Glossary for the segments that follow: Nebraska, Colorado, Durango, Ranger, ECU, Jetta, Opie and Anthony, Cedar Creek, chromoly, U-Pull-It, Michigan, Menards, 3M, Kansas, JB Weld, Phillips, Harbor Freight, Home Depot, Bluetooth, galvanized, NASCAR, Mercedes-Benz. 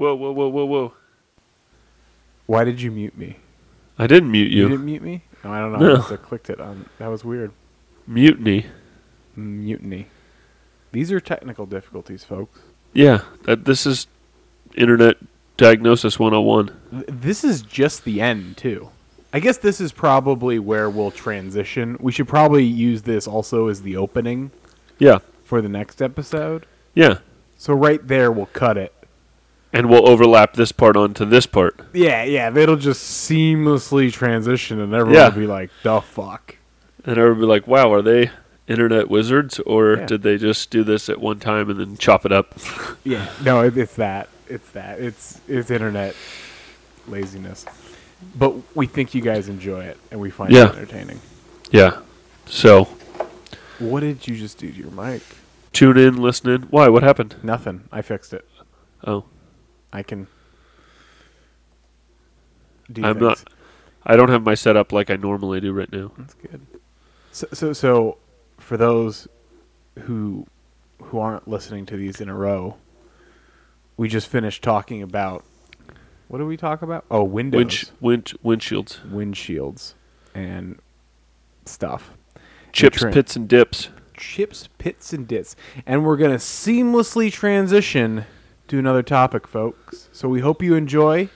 Whoa. Why did you mute me? I didn't mute you. You didn't mute me? No, I don't know. No. I just clicked it on. That was weird. Mutiny. These are technical difficulties, folks. Yeah. This is Internet Diagnosis 101. This is just the end, too. I guess this is probably where we'll transition. We should probably use this also as the opening. Yeah. For the next episode. Yeah. So right there, we'll cut it. And we'll overlap this part onto this part. Yeah. It'll just seamlessly transition, and everyone will be like, the fuck. And everyone will be like, wow, are they internet wizards, or did they just do this at one time and then chop it up? Yeah. No, it's that. It's internet laziness. But we think you guys enjoy it, and we find it entertaining. Yeah. So. What did you just do to your mic? Tune in, listen in. Why? What happened? Nothing. I fixed it. Oh. I can. I'm not. I don't have my setup like I normally do right now. That's good. So for those who aren't listening to these in a row, we just finished talking about. What do we talk about? Oh, windows, windshields, and stuff. Chips, pits, and dips, and we're gonna seamlessly transition to another topic, folks. So we hope you enjoy.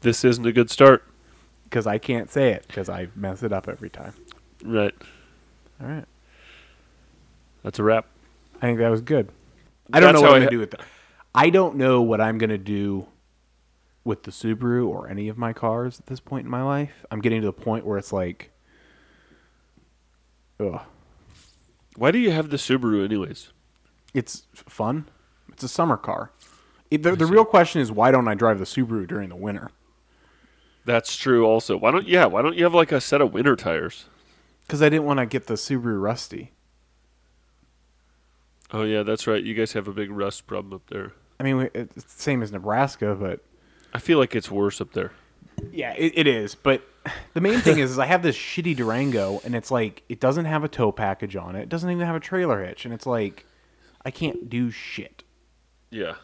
This isn't a good start. Because I can't say it, because I mess it up every time. Right. All right. That's a wrap. I think that was good. I don't know what I'm going to do with the Subaru or any of my cars at this point in my life. I'm getting to the point where it's like, ugh. Why do you have the Subaru anyways? It's fun. It's a summer car. The real question is, why don't I drive the Subaru during the winter? That's true also. Why don't you have like a set of winter tires? Because I didn't want to get the Subaru rusty. Oh, yeah, that's right. You guys have a big rust problem up there. I mean, it's the same as Nebraska, but... I feel like it's worse up there. Yeah, it is. But the main thing is I have this shitty Durango, and it's like, it doesn't have a tow package on it. It doesn't even have a trailer hitch, and it's like... I can't do shit. Yeah.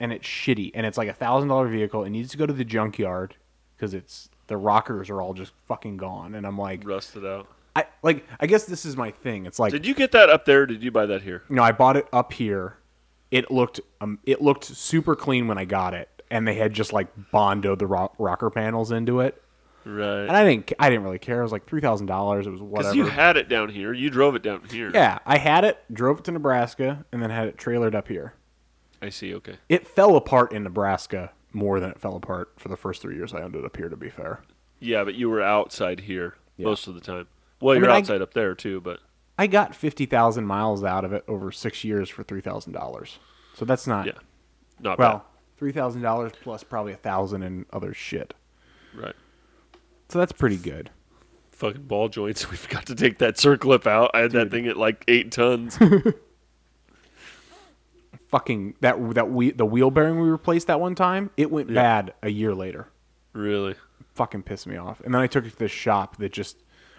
And it's shitty. And it's like $1,000 vehicle. It needs to go to the junkyard because it's the rockers are all just fucking gone. And I'm like... Rusted out. I guess this is my thing. It's like... Did you get that up there or did you buy that here? No, I bought it up here. It looked super clean when I got it. And they had just like Bondoed the rocker panels into it. Right. And I didn't really care. It was like $3,000. It was whatever. Because you had it down here. You drove it down here. Yeah. I had it, drove it to Nebraska, and then had it trailered up here. I see. Okay. It fell apart in Nebraska more than it fell apart for the first 3 years I owned it up here, to be fair. Yeah, but you were outside here most of the time. Well, you're outside up there, too, but... I got 50,000 miles out of it over 6 years for $3,000. So that's not... Yeah. Not bad. Well, $3,000 plus probably 1,000 and other shit. Right. So that's pretty good. Fucking ball joints. We forgot to take that circlip out. I had that thing at like 8 tons. Fucking the wheel bearing we replaced that one time. It went bad a year later. Really? It fucking pissed me off. And then I took it to this shop that just.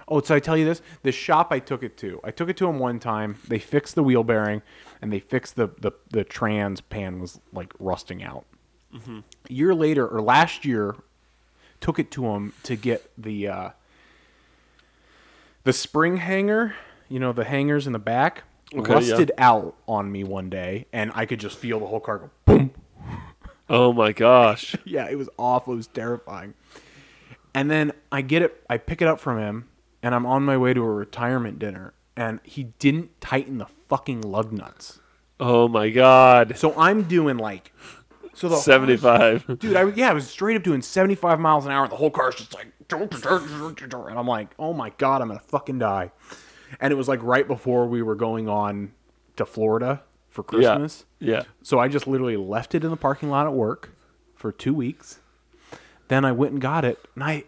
Oh, so I tell you this. The shop I took it to. I took it to them one time. They fixed the wheel bearing, and they fixed the trans pan was like rusting out. Mm-hmm. A year later, or last year. Took it to him to get the spring hanger, you know, the hangers in the back, rusted out on me one day, and I could just feel the whole car go boom. Oh my gosh! Yeah, it was awful. It was terrifying. And then I pick it up from him, and I'm on my way to a retirement dinner, and he didn't tighten the fucking lug nuts. Oh my god! So I'm doing like. So 75. Dude, I was straight up doing 75 miles an hour, and the whole car's just like... And I'm like, oh my God, I'm going to fucking die. And it was like right before we were going on to Florida for Christmas. Yeah. So I just literally left it in the parking lot at work for 2 weeks. Then I went and got it, and I'm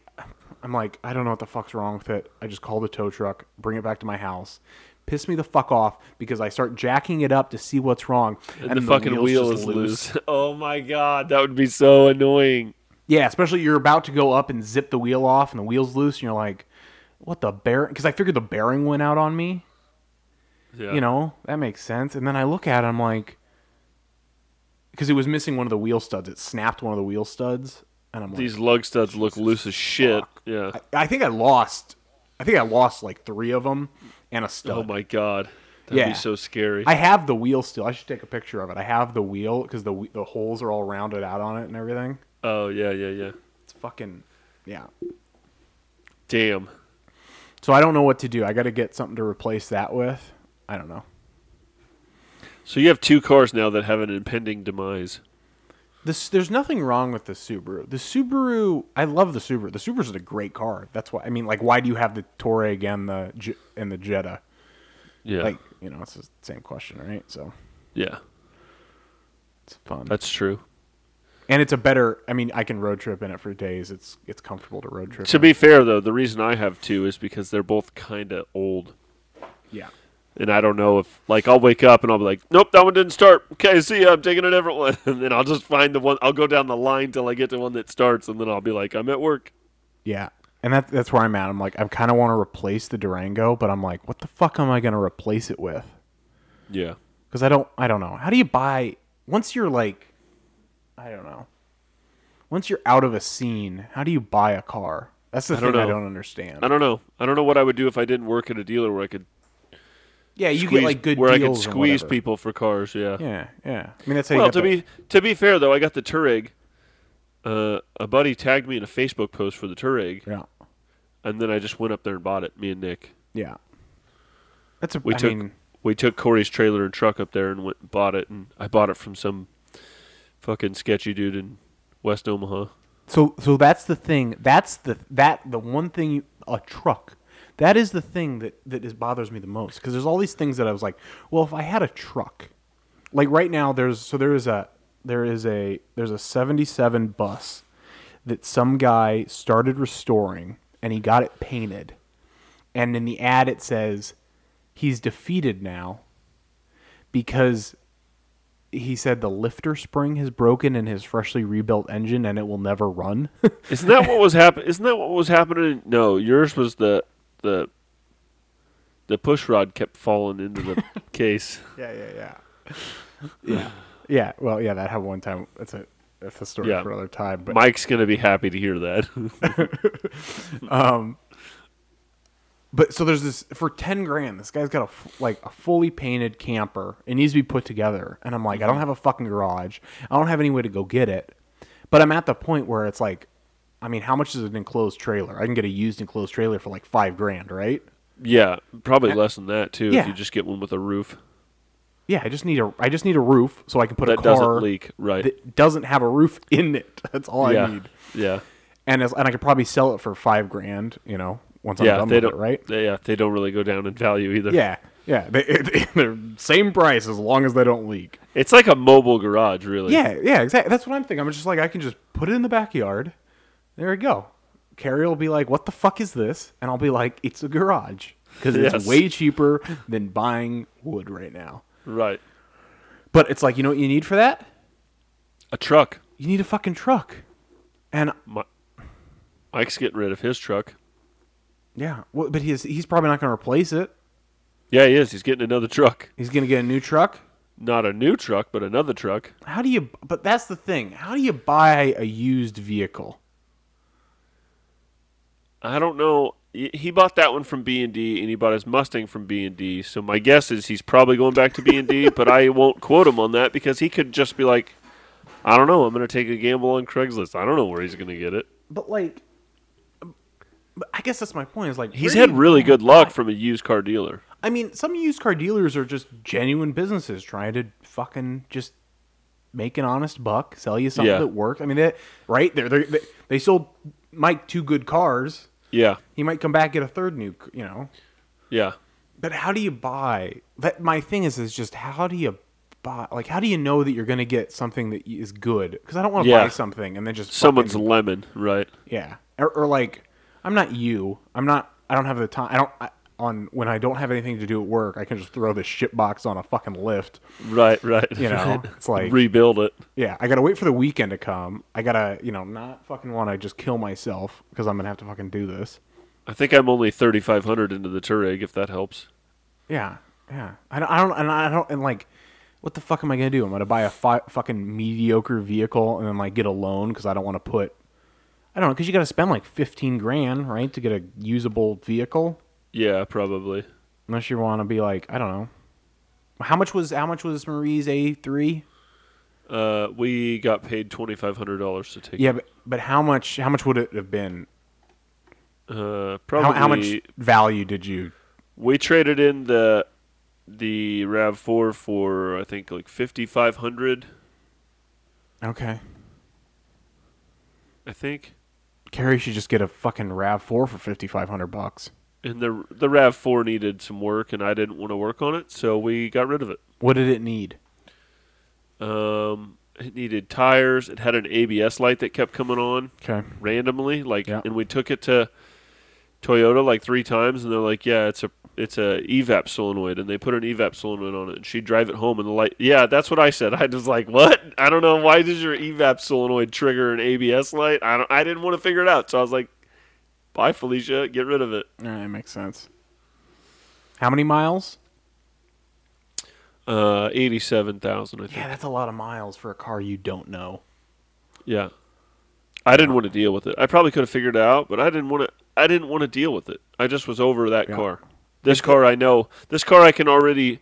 like, I don't know what the fuck's wrong with it. I just called a tow truck, bring it back to my house. Piss me the fuck off because I start jacking it up to see what's wrong. And the fucking wheel is loose. Oh my God, that would be so annoying. Yeah, especially you're about to go up and zip the wheel off and the wheel's loose and you're like, what the bearing? Because I figured the bearing went out on me. Yeah. You know, that makes sense. And then I look at it, I'm like, because it was missing one of the wheel studs. It snapped one of the wheel studs, and I'm like, these lug studs look loose as shit. Fuck. Yeah, I think I lost like three of them and a stud. Oh my god. That'd be so scary. I have the wheel still. I should take a picture of it. I have the wheel because the holes are all rounded out on it and everything. Oh, yeah. It's fucking, yeah. Damn. So I don't know what to do. I got to get something to replace that with. I don't know. So you have two cars now that have an impending demise. There's nothing wrong with the Subaru. The Subaru, I love the Subaru. The Subaru's a great car. That's why, I mean, like, why do you have the Touareg and the Jetta? Yeah. Like, you know, it's the same question, right? So, yeah. It's fun. That's true. And it's a better, I mean, I can road trip in it for days. It's comfortable to road trip. To be fair, though, the reason I have two is because they're both kind of old. Yeah. And I don't know if, like, I'll wake up and I'll be like, nope, that one didn't start. Okay, see ya, I'm taking a different one. And then I'll just find the one, I'll go down the line till I get to one that starts, and then I'll be like, I'm at work. Yeah. And that's where I'm at. I'm like, I kind of want to replace the Durango, but I'm like, what the fuck am I going to replace it with? Yeah. Because I don't know. How do you buy, once you're like, I don't know. Once you're out of a scene, how do you buy a car? That's the thing I don't understand. I don't know. I don't know what I would do if I didn't work at a dealer where I could. Yeah, you get like good deals. Where I could squeeze people for cars, yeah. Yeah. I mean, that's how you get them. To be fair, though, I got the Touareg. A buddy tagged me in a Facebook post for the Touareg. Yeah. And then I just went up there and bought it, me and Nick. Yeah. We took Corey's trailer and truck up there and went and bought it, and I bought it from some fucking sketchy dude in West Omaha. So that's the thing. That's the one thing, a truck. That is the thing that bothers me the most, because there's all these things that I was like, well, if I had a truck, like right now there's a 77 bus that some guy started restoring. And he got it painted. And in the ad it says, he's defeated now because he said the lifter spring has broken in his freshly rebuilt engine and it will never run. Isn't that what was happening? No, yours was the push rod kept falling into the case. Yeah. Well, yeah, that happened one time. That's it. That's a story for another time. But Mike's going to be happy to hear that. But so there's this, for $10,000, this guy's got a fully painted camper. It needs to be put together. And I'm like, I don't have a fucking garage. I don't have any way to go get it. But I'm at the point where it's like, I mean, how much is an enclosed trailer? I can get a used enclosed trailer for like $5,000, right? Yeah, probably less than that too. Yeah. If you just get one with a roof. Yeah, I just need a roof so I can put a car that doesn't leak, right? That doesn't have a roof in it. That's all I need. Yeah, and I could probably sell it for $5,000. You know, once I'm done with it, right? They don't really go down in value either. Yeah, they're same price as long as they don't leak. It's like a mobile garage, really. Yeah, exactly. That's what I'm thinking. I'm just like, I can just put it in the backyard. There we go. Carrie will be like, "What the fuck is this?" And I'll be like, "It's a garage," because it's way cheaper than buying wood right now. Right. But it's like, you know what you need for that? A truck. You need a fucking truck. And Mike's getting rid of his truck. Yeah. Well, but he's probably not going to replace it. Yeah, he is. He's getting another truck. He's going to get a new truck? Not a new truck, but another truck. But that's the thing. How do you buy a used vehicle? I don't know. He bought that one from B&D, and he bought his Mustang from B&D. So my guess is he's probably going back to B&D, but I won't quote him on that because he could just be like, I don't know, I'm going to take a gamble on Craigslist. I don't know where he's going to get it. But, like, I guess that's my point. Is like he's had really good luck from a used car dealer. I mean, some used car dealers are just genuine businesses trying to fucking just make an honest buck, sell you something that works. I mean, they sold Mike two good cars. Yeah. He might come back, get a third new, you know. Yeah. But how do you buy? That my thing is just how do you buy? Like, how do you know that you're going to get something that is good? Because I don't want to buy something and then just someone's fucking lemon, right? Yeah. Or like, I don't have the time. When I don't have anything to do at work, I can just throw this shit box on a fucking lift. Right. You know, it's like rebuild it. Yeah, I gotta wait for the weekend to come. I gotta, you know, not fucking want to just kill myself because I'm gonna have to fucking do this. I think I'm only 3,500 into the Touareg, if that helps. Yeah. I don't, and like, what the fuck am I going to do? I'm going to buy a fucking mediocre vehicle and then like get a loan because I don't want to put, I don't know, because you got to spend like 15 grand, right, to get a usable vehicle. Yeah, probably. Unless you want to be like, I don't know. How much was Marie's A3? We got paid $2,500 to take. Yeah, but how much would it have been? Probably. How much value did you? We traded in the RAV4 for I think like $5,500. Okay. I think Carrie should just get a fucking RAV4 for $5,500. And the RAV4 needed some work, and I didn't want to work on it, so we got rid of it. What did it need? It needed tires. It had an ABS light that kept coming on randomly, like, yeah. And we took it to Toyota like 3 times, and they're like, "Yeah, it's a EVAP solenoid," and they put an EVAP solenoid on it, and she'd drive it home, and the light. Yeah, that's what I said. I was like, "What? I don't know. Why does your EVAP solenoid trigger an ABS light?" I didn't want to figure it out, so I was like, "Bye, Felicia. Get rid of it." All right, makes sense. How many miles? 87,000, I think. Yeah, that's a lot of miles for a car you don't know. Yeah. I didn't want to deal with it. I probably could have figured it out, but I didn't want to deal with it. I just was over that car. This car I can already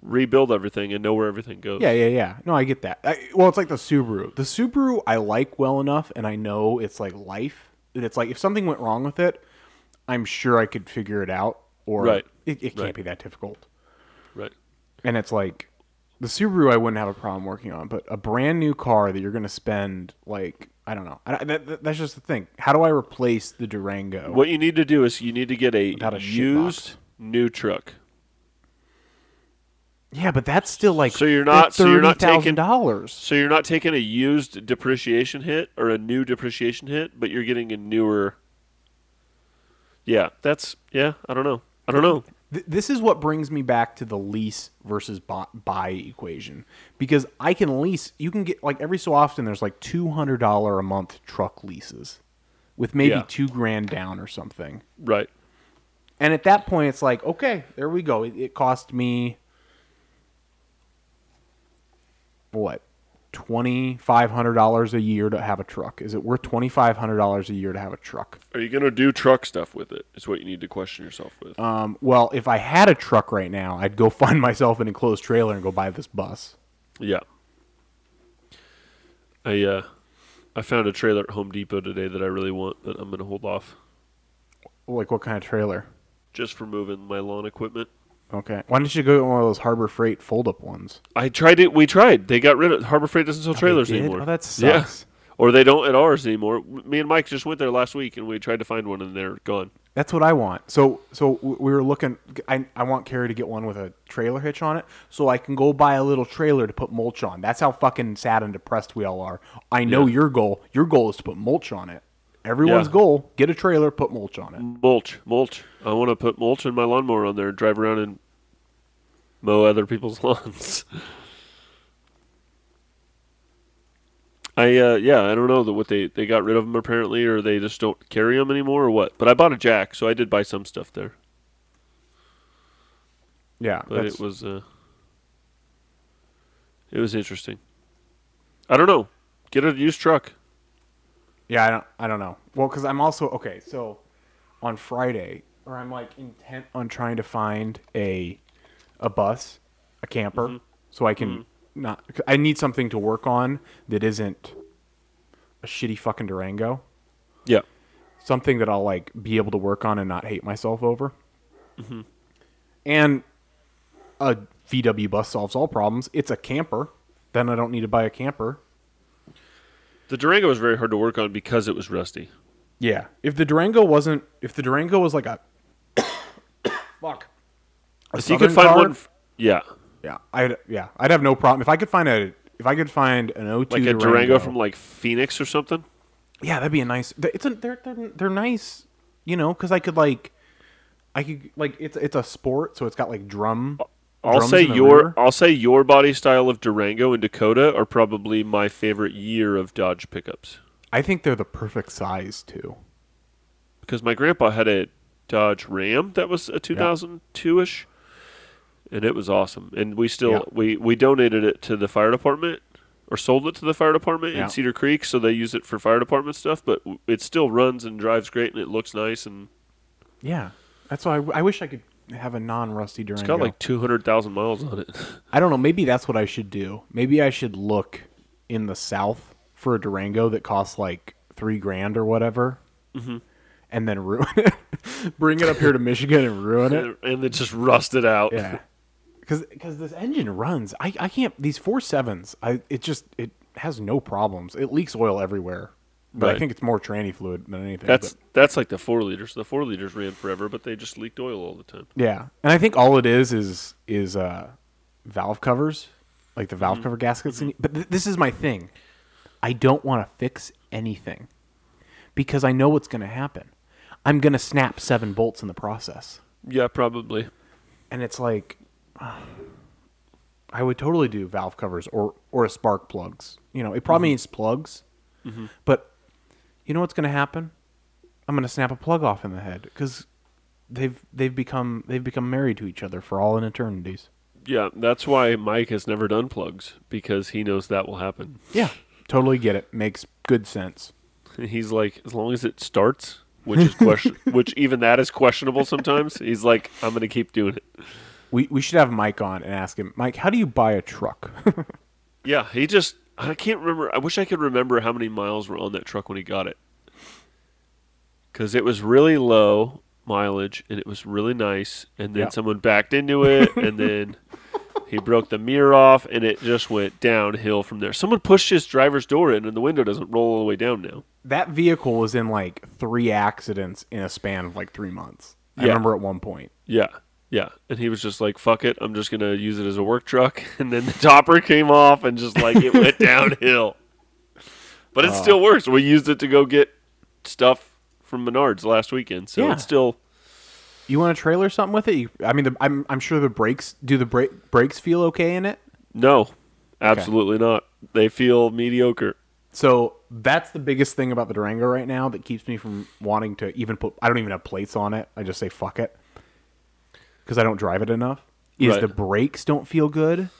rebuild everything and know where everything goes. Yeah. No, I get that. Well, it's like the Subaru. The Subaru I like well enough, and I know it's like life. And it's like if something went wrong with it, I'm sure I could figure it out, or it can't be that difficult. Right. And it's like, the Subaru I wouldn't have a problem working on, but a brand new car that you're going to spend, like, I don't know. That's just the thing. How do I replace the Durango? What you need to do is you need to get a used new truck. Yeah, but that's still like $30,000. So you're not taking a used depreciation hit or a new depreciation hit, but you're getting a newer. Yeah, I don't know. This is what brings me back to the lease versus buy equation, because I can lease. You can get, like, every so often there's like $200 a month truck leases with maybe $2,000 down or something. Right. And at that point, it's like, okay, there we go. It cost me what, $2,500 a year to have a truck? Is it worth $2,500 a year to have a truck? Are you going to do truck stuff with it? Is what you need to question yourself with. Well, if I had a truck right now, I'd go find myself an enclosed trailer and go buy this bus. Yeah. I found a trailer at Home Depot today that I really want, but I'm going to hold off. Like, what kind of trailer? Just for moving my lawn equipment. Okay. Why don't you go get one of those Harbor Freight fold-up ones? I tried it. We tried. They got rid of it. Harbor Freight doesn't sell trailers anymore. Oh, that sucks. Yeah. Or they don't at ours anymore. Me and Mike just went there last week, and we tried to find one, and they're gone. That's what I want. So we were looking. I want Carrie to get one with a trailer hitch on it, so I can go buy a little trailer to put mulch on. That's how fucking sad and depressed we all are. I know your goal. Your goal is to put mulch on it. Everyone's goal, get a trailer, put mulch on it. Mulch. I want to put mulch in my lawnmower on there and drive around and mow other people's lawns. I don't know what they got rid of them apparently, or they just don't carry them anymore, or what. But I bought a jack, so I did buy some stuff there. Yeah. But it was interesting. I don't know. Get a used truck. Yeah, I don't know. Well, because I'm also, okay, so on Friday, or I'm like intent on trying to find a bus, a camper, so I can I need something to work on that isn't a shitty fucking Durango. Yeah. Something that I'll like be able to work on and not hate myself over. Mm-hmm. And a VW bus solves all problems. It's a camper. Then I don't need to buy a camper. The Durango was very hard to work on because it was rusty. Yeah. If the Durango was like a fuck. If you could find one. Yeah. Yeah. I'd have no problem if I could find an O2 like a Durango from like Phoenix or something. Yeah, that'd be a nice. They're nice, you know, because I could it's a sport, so it's got like drum. I'll say your body style of Durango and Dakota are probably my favorite year of Dodge pickups. I think they're the perfect size too. Because my grandpa had a Dodge Ram that was a 2002-ish, and it was awesome. And we still we donated it to the fire department, or sold it to the fire department in Cedar Creek, so they use it for fire department stuff. But it still runs and drives great, and it looks nice. And yeah, that's why I wish I could have a non-rusty Durango. It's got like 200,000 miles on it. I don't know. Maybe that's what I should do. Maybe I should look in the South for a Durango that costs like $3,000 or whatever, and then ruin it. Bring it up here to Michigan and ruin it, and then just rust it out. Yeah, because this engine runs. I can't. These 4.7s. It has no problems. It leaks oil everywhere. But I think it's more tranny fluid than anything. That's like the 4 liters. The 4 liters ran forever, but they just leaked oil all the time. Yeah, and I think all it is valve covers, like the valve cover gaskets. Mm-hmm. But this is my thing. I don't want to fix anything because I know what's going to happen. I'm going to snap 7 bolts in the process. Yeah, probably. And it's like, I would totally do valve covers or a spark plugs. You know, it probably needs plugs, but you know what's going to happen? I'm going to snap a plug off in the head because they've become married to each other for all in eternities. Yeah, that's why Mike has never done plugs, because he knows that will happen. Yeah, totally get it. Makes good sense. He's like, as long as it starts, which even that is questionable sometimes. He's like, I'm going to keep doing it. We should have Mike on and ask him, Mike, how do you buy a truck? Yeah, he just, I can't remember. I wish I could remember how many miles were on that truck when he got it, because it was really low mileage and it was really nice. And then someone backed into it, and then he broke the mirror off, and it just went downhill from there. Someone pushed his driver's door in, and the window doesn't roll all the way down now. That vehicle was in like 3 accidents in a span of like 3 months. I remember at one point. Yeah. Yeah, and he was just like, fuck it, I'm just going to use it as a work truck. And then the topper came off and just like it went downhill. But it still works. We used it to go get stuff from Menards last weekend. So it's still... You want to trailer something with it? I'm sure the brakes... Do the brakes feel okay in it? No, absolutely not. They feel mediocre. So that's the biggest thing about the Durango right now that keeps me from wanting to even put... I don't even have plates on it. I just say fuck it, because I don't drive it enough, is the brakes don't feel good.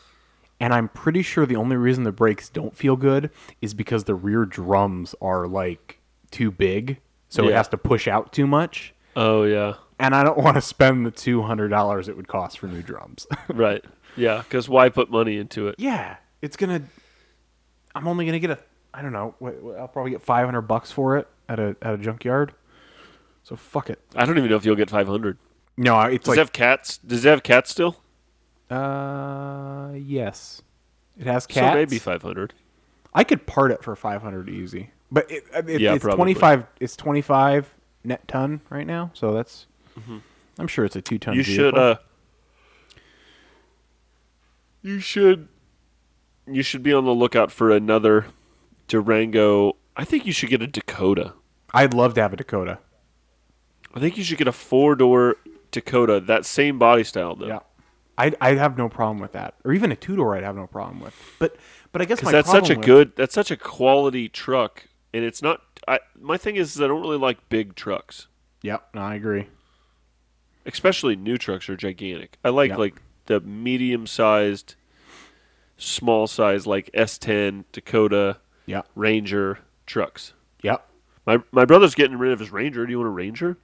And I'm pretty sure the only reason the brakes don't feel good is because the rear drums are, like, too big, so it has to push out too much. Oh, yeah. And I don't want to spend the $200 it would cost for new drums. Right. Yeah, because why put money into it? Yeah. It's going to... I'm only going to get I don't know. I'll probably get $500 for it at a junkyard. So fuck it. I don't even know if you'll get $500. No, it's does it have cats? Does it have cats still? Yes, it has cats. So maybe $500. I could part it for $500 easy, but it's probably. 25. It's 25 net ton right now, so that's. Mm-hmm. I'm sure it's a 2-ton. You vehicle. Should. You should be on the lookout for another Durango. I think you should get a Dakota. I'd love to have a Dakota. I think you should get a 4-door. Dakota, that same body style though. Yeah, I'd have no problem with that, or even a 2-door. I'd have no problem with, but I guess my that's such a good, that's such a quality truck, and it's not. My thing is I don't really like big trucks. Yep, no, I agree. Especially new trucks are gigantic. I like the medium sized, small size like S10 Dakota, Ranger trucks. Yep. My brother's getting rid of his Ranger. Do you want a Ranger?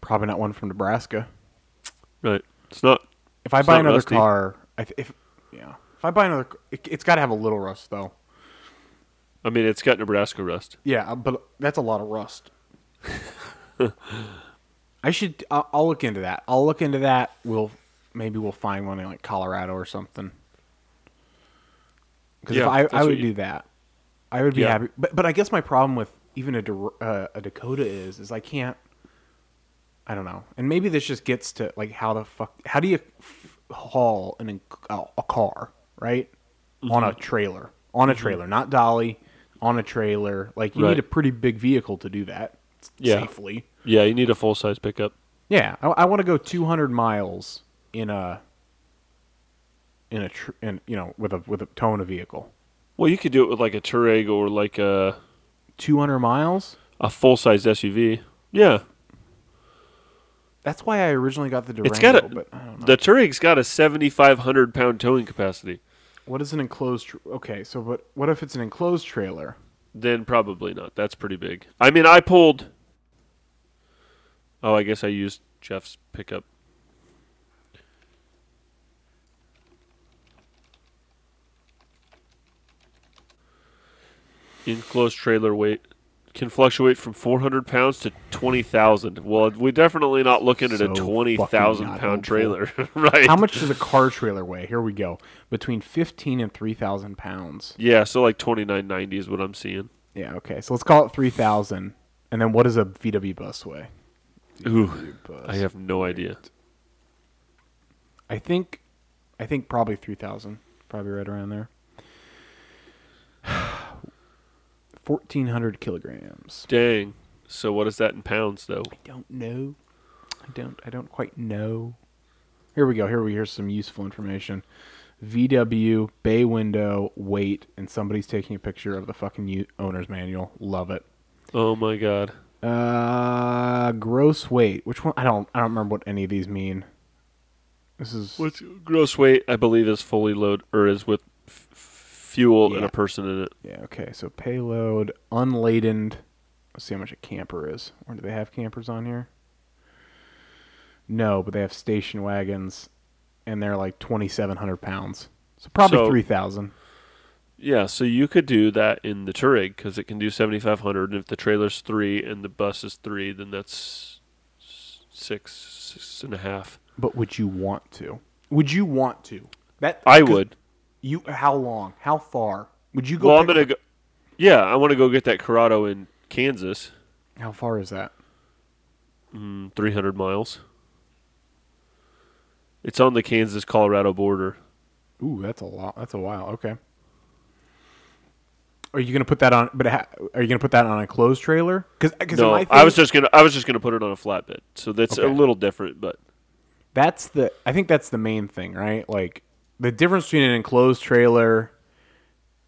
Probably not one from Nebraska. Right. It's not. If I buy another rusty car, if I buy another, it's got to have a little rust though. I mean, it's got Nebraska rust. Yeah, but that's a lot of rust. I'll look into that. We'll find one in like Colorado or something. Because if I would do that, I would be happy. But I guess my problem with even a Dakota is I can't. I don't know. And maybe this just gets to, like, how do you haul a car, right? Mm-hmm. On a trailer, not dolly, on a trailer. Like, you need a pretty big vehicle to do that safely. Yeah, you need a full-size pickup. Yeah, I want to go 200 miles with a towing vehicle. Well, you could do it with, like, a Touareg or, like, a... 200 miles? A full-size SUV. Yeah. That's why I originally got the Durango. It's got a, but I don't know. The Touareg's got a 7,500 pound towing capacity. What is an enclosed? Okay, so but what if it's an enclosed trailer? Then probably not. That's pretty big. I mean, I pulled. Oh, I guess I used Jeff's pickup. Enclosed trailer weight can fluctuate from 400 pounds to 20,000. Well, we're definitely not looking at a 20,000 pound trailer, right? How much does a car trailer weigh? Here we go. Between 15 and 3,000 pounds. Yeah, so like 2990 is what I'm seeing. Yeah, okay. So let's call it 3,000. And then what does a VW bus weigh? Ooh, bus. I have no idea. I think probably 3,000. Probably right around there. 1,400 kilograms. Dang. So what is that in pounds, though? I don't know. I don't quite know. Here we go. Here's some useful information. VW, bay window, weight, and somebody's taking a picture of the fucking owner's manual. Love it. Oh, my God. Gross weight. Which one? I don't remember what any of these mean. This is... What's gross weight, I believe, is fully loaded, or is with... fuel and a person in it. Yeah, okay. So payload, unladen. Let's see how much a camper is. Or do they have campers on here? No, but they have station wagons, and they're like 2,700 pounds. So probably 3,000. Yeah, so you could do that in the Touareg, because it can do 7,500. And if the trailer's 3 and the bus is 3, then that's 6.5. But would you want to? Would you want to? I would. You how long? How far? Would you go? Well, I'm gonna go. Yeah, I want to go get that Corrado in Kansas. How far is that? 300 miles. It's on the Kansas-Colorado border. Ooh, that's a lot. That's a while. Okay. Are you gonna put that on? But are you gonna put that on a closed trailer? Because no, I was just gonna put it on a flatbed. So that's okay. A little different, but that's the. I think that's the main thing, right? Like. The difference between an enclosed trailer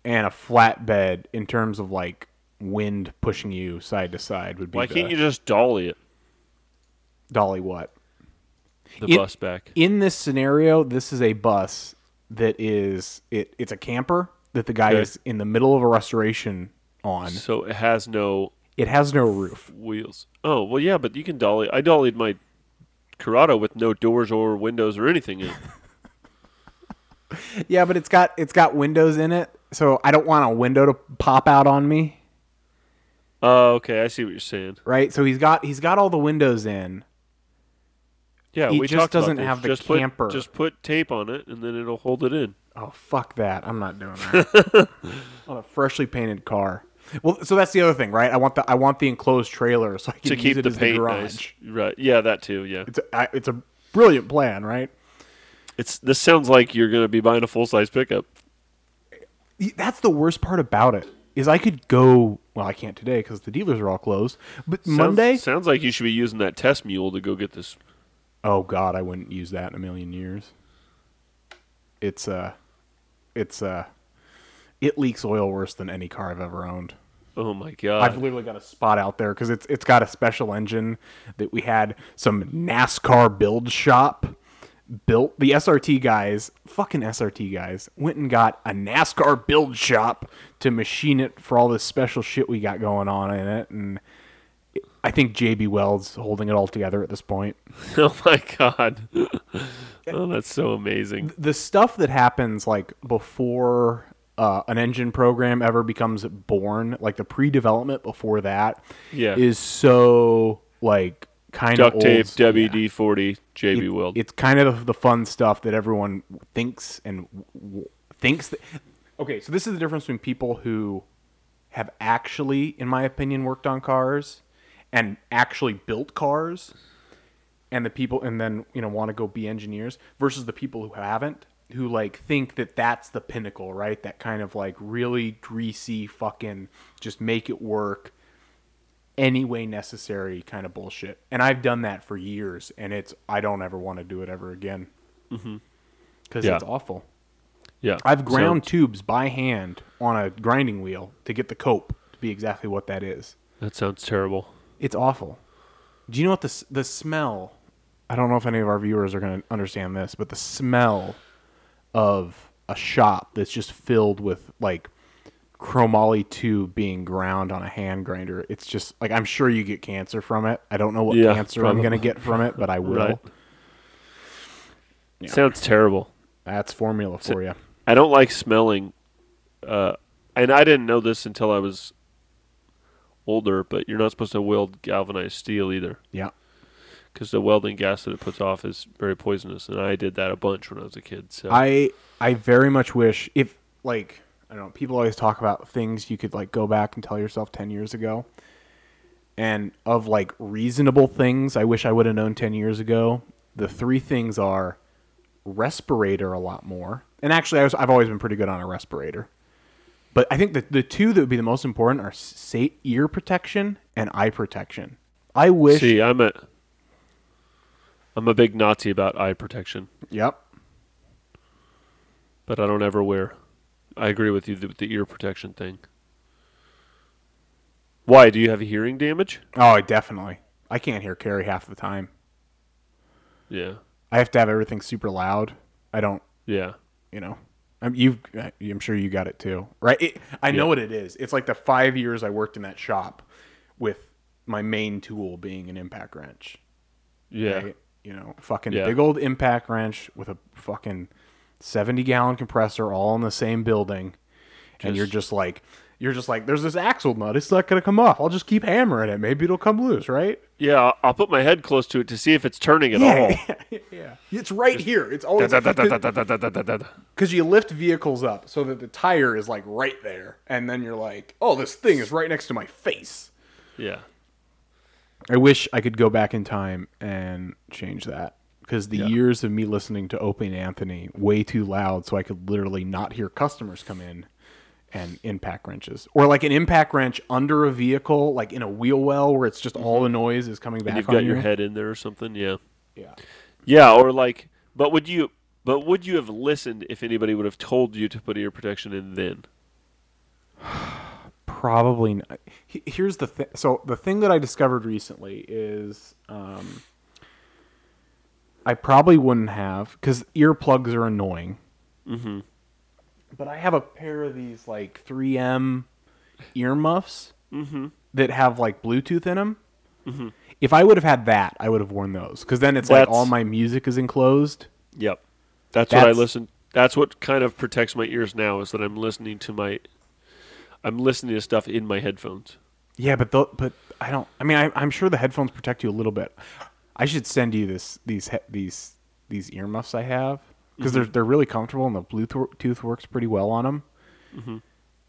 and a flatbed in terms of, like, wind pushing you side to side would be... Why can't you just dolly it? Dolly what? The bus back. In this scenario, this is a bus that is... It's a camper that the guy is in the middle of a restoration on. So it has no... It has no roof. Wheels. Oh, well, yeah, but you can dolly... I dollied my Corrado with no doors or windows or anything in it. Yeah, but it's got windows in it, so I don't want a window to pop out on me. Oh, okay, I see what you're saying. Right, so he's got all the windows in. Yeah, he just doesn't have the camper. Just put tape on it, and then it'll hold it in. Oh, fuck that! I'm not doing that on a freshly painted car. Well, so that's the other thing, right? I want the enclosed trailer so I can use it as the garage. Nice. Right? Yeah, that too. Yeah, it's a brilliant plan, right? This sounds like you're going to be buying a full-size pickup. That's the worst part about it, is I could go... Well, I can't today because the dealers are all closed. But Monday... Sounds like you should be using that test mule to go get this. Oh, God, I wouldn't use that in a million years. It leaks oil worse than any car I've ever owned. Oh, my God. I've literally got a spot out there because it's got a special engine that we had some NASCAR build shop... built. The SRT guys went and got a NASCAR build shop to machine it for all this special shit we got going on in it, and I think JB Weld's holding it all together at this point. Oh my God. Oh, that's so amazing. The stuff that happens like before an engine program ever becomes born, like the pre-development before that, is so like kind of duct tape, WD-40, JB Weld. It's kind of the fun stuff that everyone thinks. Okay, so this is the difference between people who have actually, in my opinion, worked on cars and actually built cars, and the people, and then want to go be engineers, versus the people who haven't, who like think that that's the pinnacle, right? That kind of like really greasy fucking just make it work. Any way necessary kind of bullshit. And I've done that for years, and I don't ever want to do it ever again. Mm-hmm. Because it's awful. Yeah. I've ground tubes by hand on a grinding wheel to get the cope to be exactly what that is. That sounds terrible. It's awful. Do you know what the smell I don't know if any of our viewers are going to understand this, but the smell of a shop that's just filled with like chromoly tube being ground on a hand grinder. It's just like, I'm sure you get cancer from it. I don't know what cancer probably. I'm going to get from it, but I will. Right. Yeah. Sounds terrible. That's formula for you. I don't like smelling. And I didn't know this until I was older, but you're not supposed to weld galvanized steel either. Yeah. Because the welding gas that it puts off is very poisonous, and I did that a bunch when I was a kid. So I very much wish if, like, I don't know, people always talk about things you could, like, go back and tell yourself 10 years ago. And of, like, reasonable things I wish I would have known 10 years ago, the three things are respirator a lot more. And actually, I've always been pretty good on a respirator. But I think that the two that would be the most important are ear protection and eye protection. I wish... See, I'm a big Nazi about eye protection. Yep. But I don't ever wear. I agree with you with the ear protection thing. Why? Do you have hearing damage? Oh, definitely. I can't hear Carrie half the time. Yeah. I have to have everything super loud. I don't. Yeah. You know, I'm sure you got it too, right? I know what it is. It's like the 5 years I worked in that shop with my main tool being an impact wrench. Yeah. Right? You know, big old impact wrench with a fucking 70-gallon compressor all in the same building. And you're just like, there's this axle nut. It's not going to come off. I'll just keep hammering it. Maybe it'll come loose, right? Yeah, I'll put my head close to it to see if it's turning at all. Yeah, it's right here. It's always... Because you lift vehicles up so that the tire is like right there. And then you're like, oh, this thing is right next to my face. Yeah. I wish I could go back in time and change that, because the years of me listening to Opie and Anthony way too loud so I could literally not hear customers come in and impact wrenches. Or like an impact wrench under a vehicle, like in a wheel well where it's just all the noise is coming back on you. And you've got your head in there or something, yeah. Yeah. Yeah, or like, but would you have listened if anybody would have told you to put ear protection in then? Probably not. Here's the thing. So the thing that I discovered recently is I probably wouldn't have, because earplugs are annoying. Mm-hmm. But I have a pair of these like 3M earmuffs that have like Bluetooth in them. Mm-hmm. If I would have had that, I would have worn those, because then it's like all my music is enclosed. Yep, that's what I listen. That's what kind of protects my ears now, is that I'm listening to stuff in my headphones. Yeah, but I don't. I mean, I'm sure the headphones protect you a little bit. I should send you these earmuffs I have, because they're really comfortable and the Bluetooth works pretty well on them. Mm-hmm.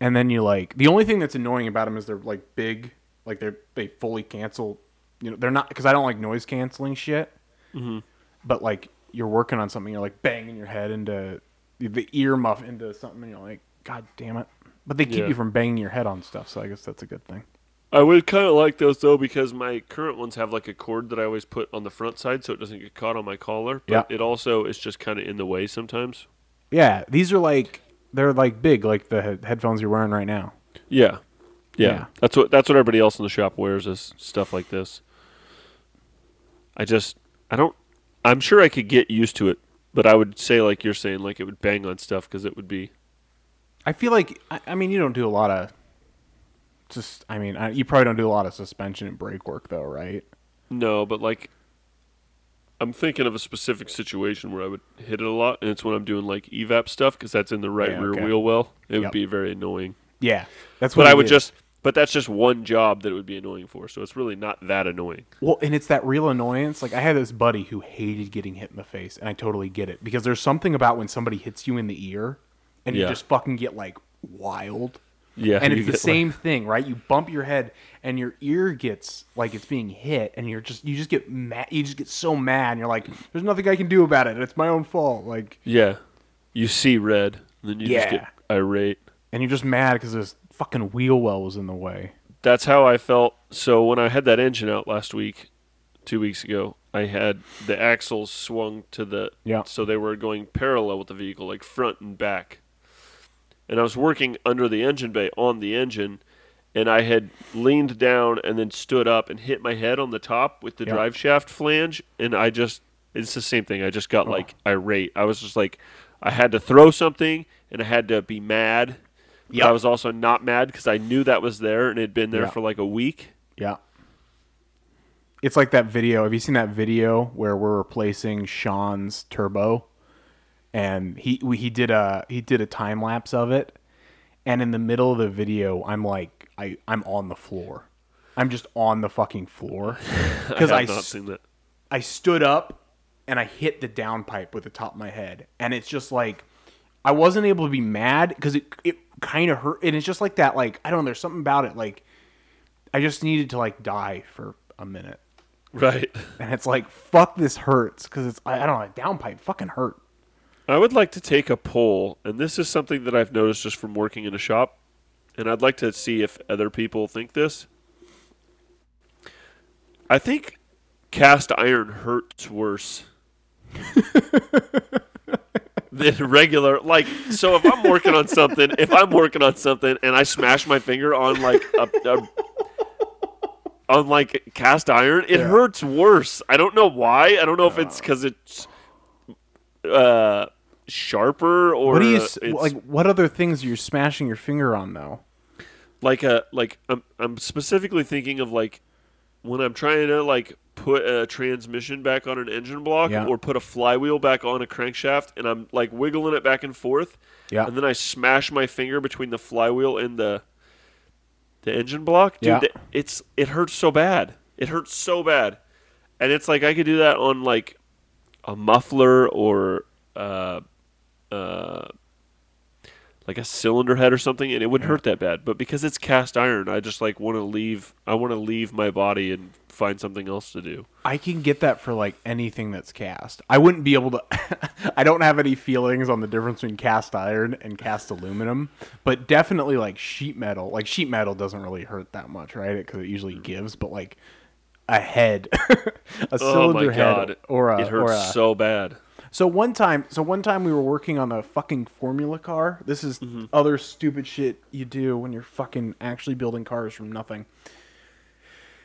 And then you like the only thing that's annoying about them is they're like big, like they fully cancel. You know, they're not, because I don't like noise canceling shit. Mm-hmm. But like you're working on something, you're like banging your head into the earmuff into something, and you're like, God damn it. But they keep you from banging your head on stuff, so I guess that's a good thing. I would kind of like those, though, because my current ones have like a cord that I always put on the front side so it doesn't get caught on my collar. But it also is just kind of in the way sometimes. Yeah, these are like, they're like big, like the headphones you're wearing right now. Yeah. Yeah. That's what everybody else in the shop wears, is stuff like this. I'm sure I could get used to it, but I would say, like you're saying, like it would bang on stuff because it would be... I feel like, I mean, you don't do a lot of, just, I mean, you probably don't do a lot of suspension and brake work, though, right? No, but like, I'm thinking of a specific situation where I would hit it a lot, and it's when I'm doing like EVAP stuff, because that's in the right rear wheel well. It would be very annoying. Yeah, that's what. But but that's just one job that it would be annoying for, so it's really not that annoying. Well, and it's that real annoyance. Like, I had this buddy who hated getting hit in the face, and I totally get it, because there's something about when somebody hits you in the ear. And you just fucking get, like, wild. Yeah. And it's the same thing, right? You bump your head, and your ear gets, like, it's being hit, and you just get mad. You just get so mad, and you're like, there's nothing I can do about it. It's my own fault. Like, yeah. You see red, and then you just get irate. And you're just mad because this fucking wheel well was in the way. That's how I felt. So when I had that engine out 2 weeks ago, I had the axles swung to the... Yeah. So they were going parallel with the vehicle, like front and back. And I was working under the engine bay on the engine, and I had leaned down and then stood up and hit my head on the top with the drive shaft flange, and I just It's the same thing. I just got like irate. I was just like, I had to throw something and I had to be mad. Yep. But I was also not mad because I knew that was there and it had been there for like a week. Yeah. It's like that video. Have you seen that video where we're replacing Sean's turbo? And he did a time lapse of it. And in the middle of the video, I'm like, I'm on the floor. I'm just on the fucking floor. Because I stood up and I hit the downpipe with the top of my head. And it's just like, I wasn't able to be mad because it kind of hurt. And it's just like that, like, I don't know, there's something about it. Like, I just needed to like die for a minute. Right. And it's like, fuck, this hurts. Because it's, I don't know, a downpipe fucking hurt. I would like to take a poll, and this is something that I've noticed just from working in a shop, and I'd like to see if other people think this. I think cast iron hurts worse than regular. Like, so if I'm working on something, and I smash my finger on like on like cast iron, it hurts worse. I don't know why. I don't know if it's because it's sharper or what like what other things you're smashing your finger on though? I'm specifically thinking of like when I'm trying to like put a transmission back on an engine block or put a flywheel back on a crankshaft and I'm like wiggling it back and forth and then I smash my finger between the flywheel and the engine block. Dude, it hurts so bad. And it's like I could do that on like a muffler or like a cylinder head or something, and it wouldn't hurt that bad. But because it's cast iron, I just like want to leave my body and find something else to do. I can get that for like anything that's cast. I wouldn't be able to. I don't have any feelings on the difference between cast iron and cast aluminum, but definitely like sheet metal. Like sheet metal doesn't really hurt that much, right? Because it usually gives, but like a head, a cylinder head, it hurts so bad. So one time we were working on a fucking formula car. This is other stupid shit you do when you're fucking actually building cars from nothing.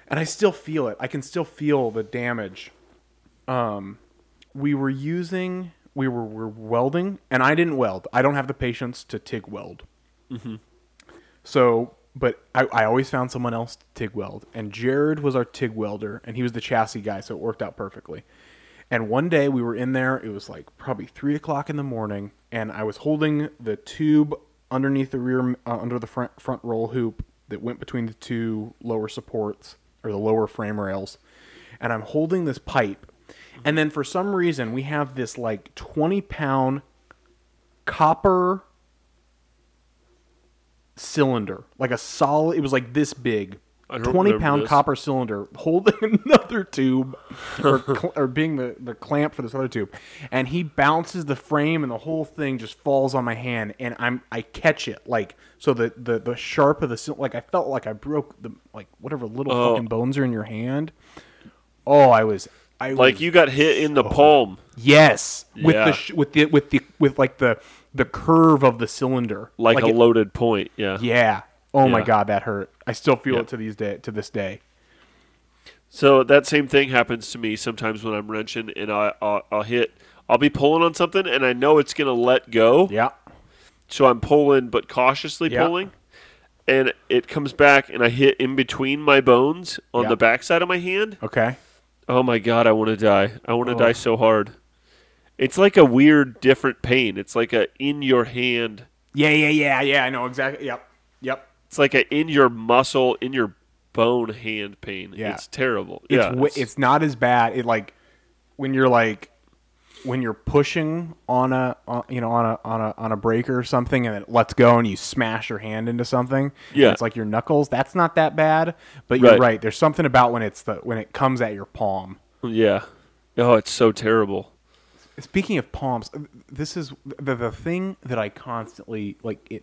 And I still feel it. I can still feel the damage. We were welding, and I didn't weld. I don't have the patience to TIG weld. So. But I always found someone else to TIG weld. And Jared was our TIG welder, and he was the chassis guy, so it worked out perfectly. And one day we were in there. It was like probably 3 o'clock in the morning, and I was holding the tube underneath the rear, under the front roll hoop that went between the two lower supports, or the lower frame rails. And I'm holding this pipe. And then for some reason, we have this like 20-pound copper cylinder, like a solid, it was like this big, 20-pound copper cylinder holding another tube or being the clamp for this other tube, and he bounces the frame and the whole thing just falls on my hand, and I catch it, like, so the sharp of the, like, I felt like I broke the, like, whatever little fucking bones are in your hand. You got hit in the palm. Yes, with the curve of the cylinder, like a loaded point. Yeah. Oh my God, that hurt. I still feel it to this day. So that same thing happens to me sometimes when I'm wrenching, and I'll be pulling on something, and I know it's gonna let go. Yeah. So I'm pulling, but cautiously pulling, and it comes back, and I hit in between my bones on the backside of my hand. Okay. Oh my God, I want to die. I want to die so hard. It's like a weird, different pain. It's like a in your hand. Yeah. I know exactly. Yep. It's like a in your muscle, in your bone hand pain. Yeah. It's terrible. It's not as bad. It when you're pushing on a breaker or something, and it lets go, and you smash your hand into something. Yeah. It's like your knuckles. That's not that bad. But you're right. There's something about when it comes at your palm. Yeah. Oh, it's so terrible. Speaking of palms, this is the thing that I constantly like.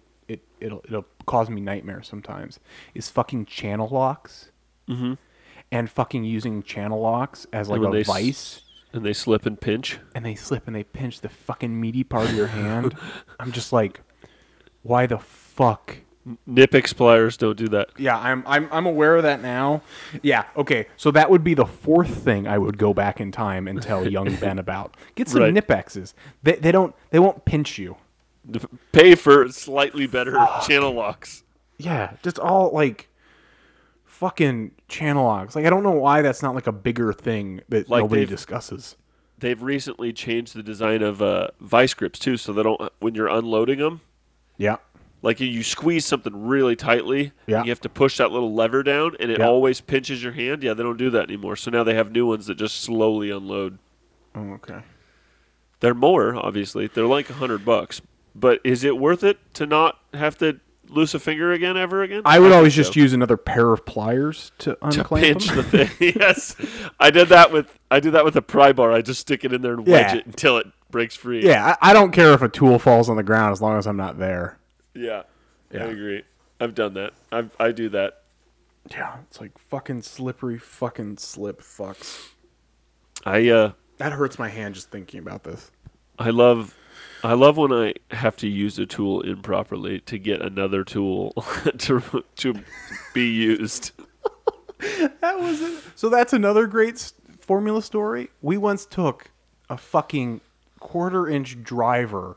It'll cause me nightmares sometimes. Is fucking channel locks, and fucking using channel locks as like a vice. And they slip and pinch. And they slip and they pinch the fucking meaty part of your hand. I'm just like, why the fuck Nipix pliers don't do that. Yeah, I'm aware of that now. Yeah, okay. So that would be the fourth thing I would go back in time and tell young Ben about. Get some Nipexes. They won't pinch you. Pay for slightly better channel locks. Yeah, just all like fucking channel locks. Like I don't know why that's not like a bigger thing that like nobody discusses. They've recently changed the design of vice grips too, so they don't when you're unloading them. Yeah. Like you squeeze something really tightly, and you have to push that little lever down, and it always pinches your hand. Yeah, they don't do that anymore. So now they have new ones that just slowly unload. Oh, okay. They're more, obviously. They're like $100, but is it worth it to not have to loose a finger ever again? I would always just use another pair of pliers to unclamp pinch them. The thing. Yes, I did that with a pry bar. I just stick it in there and wedge it until it breaks free. Yeah, I don't care if a tool falls on the ground as long as I'm not there. Yeah, I agree. I've done that. I do that. Yeah, it's like fucking slippery fucking slip fucks. That hurts my hand just thinking about this. I love when I have to use a tool improperly to get another tool to be used. That was it. So that's another great formula story. We once took a fucking quarter-inch driver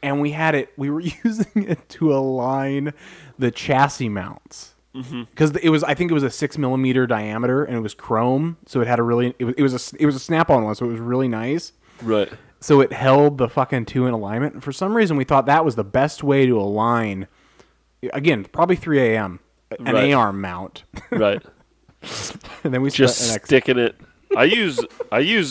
and we were using it to align the chassis mounts. Because I think it was a 6 millimeter diameter and it was chrome. So it had it was a Snap-on one. So it was really nice. Right. So it held the fucking two in alignment. And for some reason we thought that was the best way to align. Again, probably 3 a.m. An A-arm mount. Right. And then we just sticking it. I use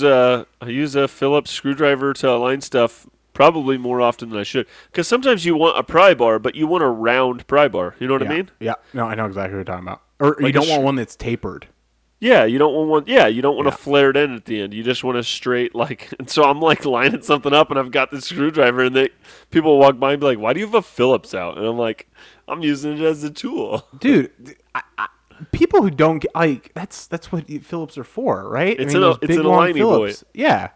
a Phillips screwdriver to align stuff. Probably more often than I should. Because sometimes you want a pry bar, but you want a round pry bar. You know what I mean? Yeah. No, I know exactly what you're talking about. Or like you don't want one that's tapered. Yeah, you don't want one. Yeah, you don't want a flared end at the end. You just want a straight, like... And so I'm, like, lining something up, and I've got this screwdriver, and people walk by and be like, why do you have a Phillips out? And I'm like, I'm using it as a tool. Dude, people who don't get... Like, that's what Phillips are for, right? It's an aligning boy. Yeah.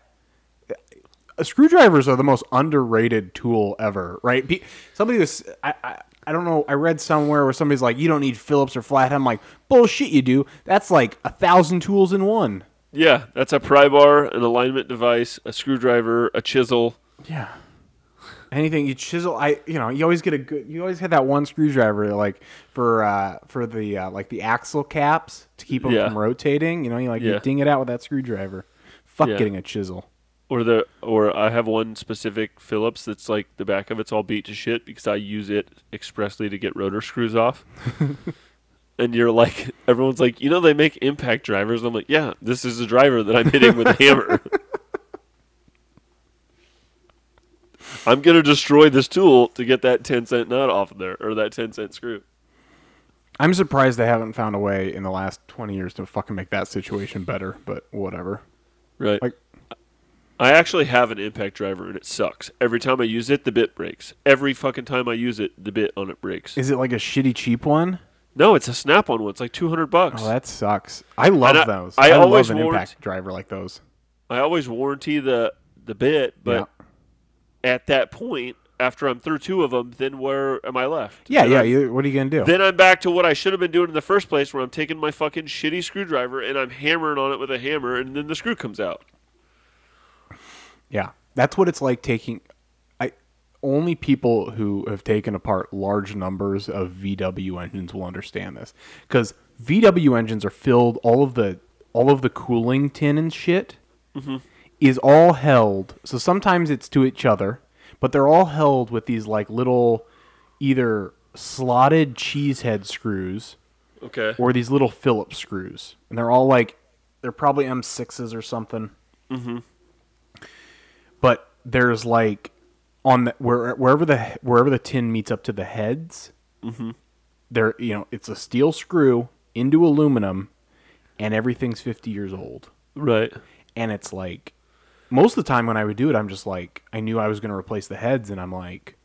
Screwdrivers are the most underrated tool ever, right? Somebody was, I don't know, I read somewhere where somebody's like, you don't need Phillips or flathead. I'm like, bullshit you do. That's like 1,000 tools in one. Yeah, that's a pry bar, an alignment device, a screwdriver, a chisel. Yeah. Anything you chisel, you always get you always had that one screwdriver, like for the the axle caps to keep them from rotating. You know, you ding it out with that screwdriver. Fuck getting a chisel. Or I have one specific Phillips that's like the back of it's all beat to shit because I use it expressly to get rotor screws off. And you're like, everyone's like, you know they make impact drivers? And I'm like, yeah, this is the driver that I'm hitting with a hammer. I'm going to destroy this tool to get that 10-cent nut off of there, or that 10-cent screw. I'm surprised they haven't found a way in the last 20 years to fucking make that situation better, but whatever. Right. Like, I actually have an impact driver, and it sucks. Every time I use it, the bit breaks. Every fucking time I use it, the bit on it breaks. Is it like a shitty cheap one? No, it's a Snap-on one. It's like $200. Oh, that sucks. I love those. I always love an impact driver like those. I always warranty the bit, but at that point, after I'm through two of them, then where am I left? What are you going to do? Then I'm back to what I should have been doing in the first place, where I'm taking my fucking shitty screwdriver, and I'm hammering on it with a hammer, and then the screw comes out. Yeah, that's what it's like taking... Only people who have taken apart large numbers of VW engines will understand this. Because VW engines are filled... All of the cooling tin and shit is all held... So sometimes it's to each other, but they're all held with these like little either slotted cheesehead screws or these little Phillips screws. And they're all like... They're probably M6s or something. Mm-hmm. But there's like on the wherever the tin meets up to the heads, there it's a steel screw into aluminum, and everything's 50 years old. Right. And it's like most of the time when I would do it, I'm just like I knew I was going to replace the heads, and I'm like,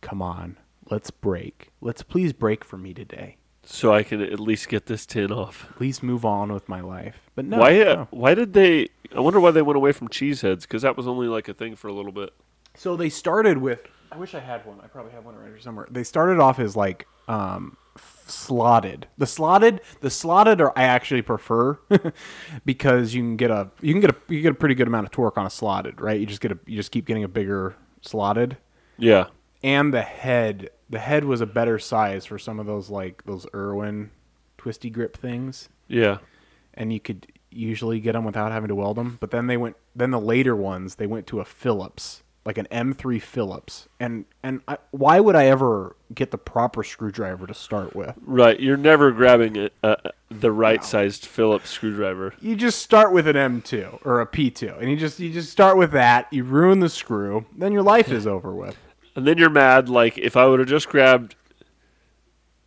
come on, let's break. Let's please break for me today. So I can at least get this tin off. At least move on with my life. But no. Why did they... I wonder why they went away from cheeseheads, because that was only like a thing for a little bit. So they started with I wish I had one. I probably have one around somewhere. They started off as like slotted. The slotted are I actually prefer because you can get a pretty good amount of torque on a slotted, right? You just keep getting a bigger slotted. Yeah. And the head was a better size for some of those like those Irwin twisty grip things. Yeah. And you could usually get them without having to weld them, but then the later ones they went to a Phillips, like an M3 Phillips, and why would I ever get the proper screwdriver to start with? Right, you're never grabbing the right-sized Phillips screwdriver. You just start with an M2 or a P2, and you just start with that. You ruin the screw, then your life is over with. And then you're mad. Like if I would have just grabbed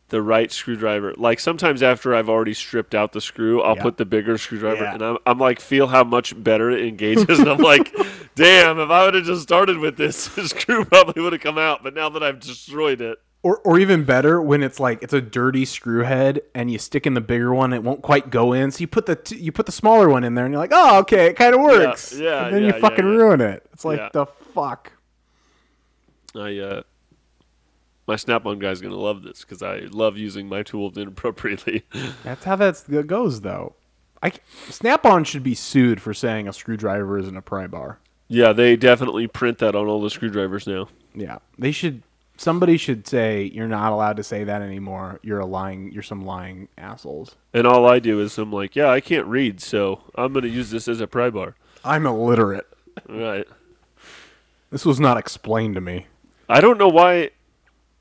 the right screwdriver. Like sometimes after I've already stripped out the screw, I'll put the bigger screwdriver, and I'm like, feel how much better it engages. And I'm like, damn, if I would have just started with this, the screw probably would have come out. But now that I've destroyed it. Or even better, when it's like it's a dirty screw head and you stick in the bigger one, it won't quite go in. So you put the smaller one in there, and you're like, oh, okay, it kind of works. Yeah, and then you fucking ruin it. It's like the fuck. My Snap-on guy's going to love this because I love using my tools inappropriately. That's how that goes, though. Snap-on should be sued for saying a screwdriver isn't a pry bar. Yeah, they definitely print that on all the screwdrivers now. Yeah, they should. Somebody should say, you're not allowed to say that anymore. You're some lying assholes. And all I do is I'm like, yeah, I can't read, so I'm going to use this as a pry bar. I'm illiterate. Right. This was not explained to me. I don't know why.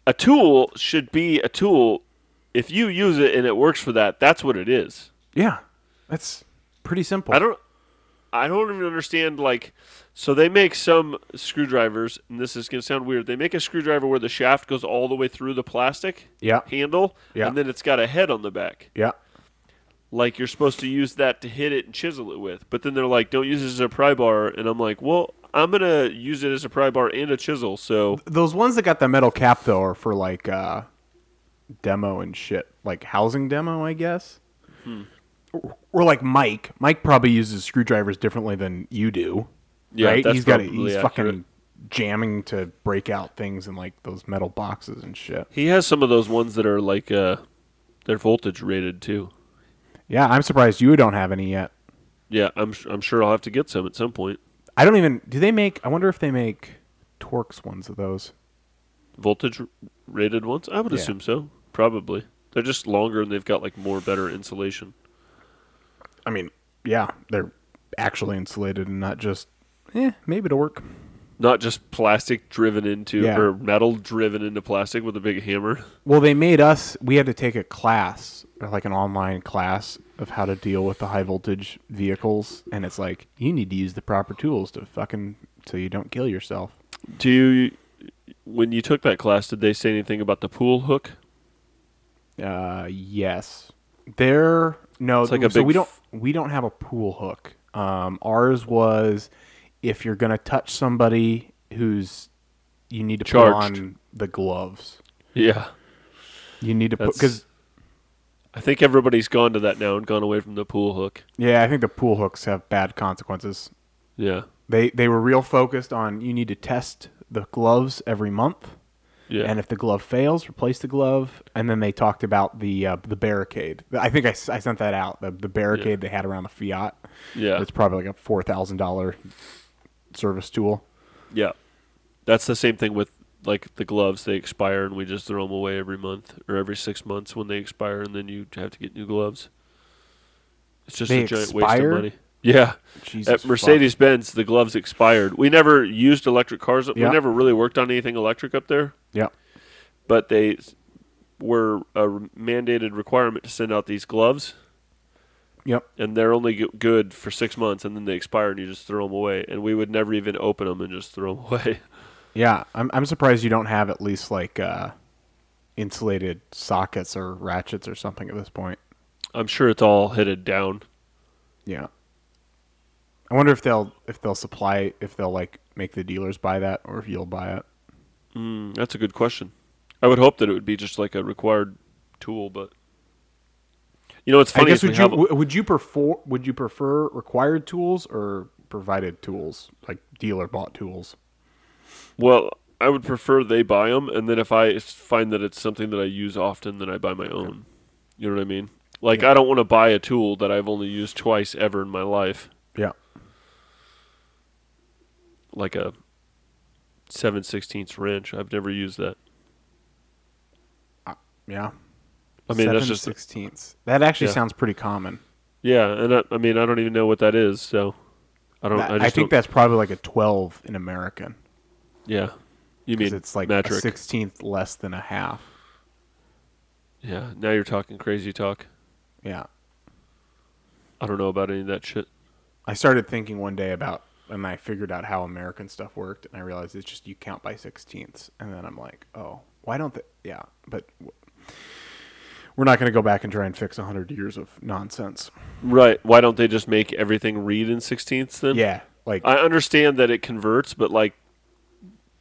A tool should be a tool. If you use it and it works for that, that's what it is. Yeah, that's pretty simple. I don't even understand, like, so they make some screwdrivers, and this is going to sound weird. They make a screwdriver where the shaft goes all the way through the plastic handle, and then it's got a head on the back. Yeah. Like, you're supposed to use that to hit it and chisel it with. But then they're like, don't use it as a pry bar. And I'm like, well, I'm going to use it as a pry bar and a chisel. So those ones that got the metal cap, though, are for, like, demo and shit. Like, housing demo, I guess. Hmm. Or, like, Mike. Mike probably uses screwdrivers differently than you do. Yeah, right? He's fucking jamming to break out things in, like, those metal boxes and shit. He has some of those ones that are, like, they're voltage rated, too. Yeah, I'm surprised you don't have any yet. Yeah, I'm sure I'll have to get some at some point. I don't even... I wonder if they make Torx ones of those. Voltage-rated ones? I would assume so. Probably. They're just longer and they've got, like, better insulation. I mean, yeah. They're actually insulated and not just... maybe it'll work. Not just plastic driven into... Yeah. Or metal driven into plastic with a big hammer. Well, they made us... We had to take a class... like an online class of how to deal with the high voltage vehicles, and it's like you need to use the proper tools to fucking so you don't kill yourself. When you took that class, did they say anything about the pull hook? Yes. We don't have a pull hook. Ours was if you're gonna touch somebody you need to put on the gloves. Yeah. You need to I think everybody's gone to that now and gone away from the pull hook. Yeah, I think the pull hooks have bad consequences. Yeah. They were real focused on you need to test the gloves every month. Yeah. And if the glove fails, replace the glove. And then they talked about the barricade. I think I sent that out, the barricade they had around the Fiat. Yeah. It's probably like a $4,000 service tool. Yeah. That's the same thing with... like the gloves, they expire and we just throw them away every month or every 6 months when they expire, and then you have to get new gloves. It's just a giant waste of money. Yeah. Jesus. At Mercedes-Benz, the gloves expired. We never used electric cars. We never really worked on anything electric up there. Yeah. But they were a mandated requirement to send out these gloves. Yep. And they're only good for 6 months, and then they expire and you just throw them away. And we would never even open them and just throw them away. Yeah, I'm surprised you don't have at least like insulated sockets or ratchets or something at this point. I'm sure it's all headed down. Yeah. I wonder if they'll make the dealers buy that or if you'll buy it. That's a good question. I would hope that it would be just like a required tool, but you know, it's funny. I guess would you prefer required tools or provided tools, like dealer bought tools? Well, I would prefer they buy them, and then if I find that it's something that I use often, then I buy my own. You know what I mean? Like, I don't want to buy a tool that I've only used twice ever in my life. Yeah. Like a 7/16 wrench. I've never used that. Yeah. I mean, that's just 7/16. That actually sounds pretty common. Yeah, and I mean, I don't even know what that is, so I don't. I think that's probably like a 12 in American. Yeah. You mean it's like metric. A 16th less than a half. Yeah, now you're talking crazy talk. Yeah. I don't know about any of that shit. I started thinking one day about, and I figured out how American stuff worked, and I realized it's just you count by 16ths. And then I'm like, oh, why don't they? Yeah, but we're not going to go back and try and fix 100 years of nonsense. Right. Why don't they just make everything read in 16ths then? Yeah. Like, I understand that it converts, but like,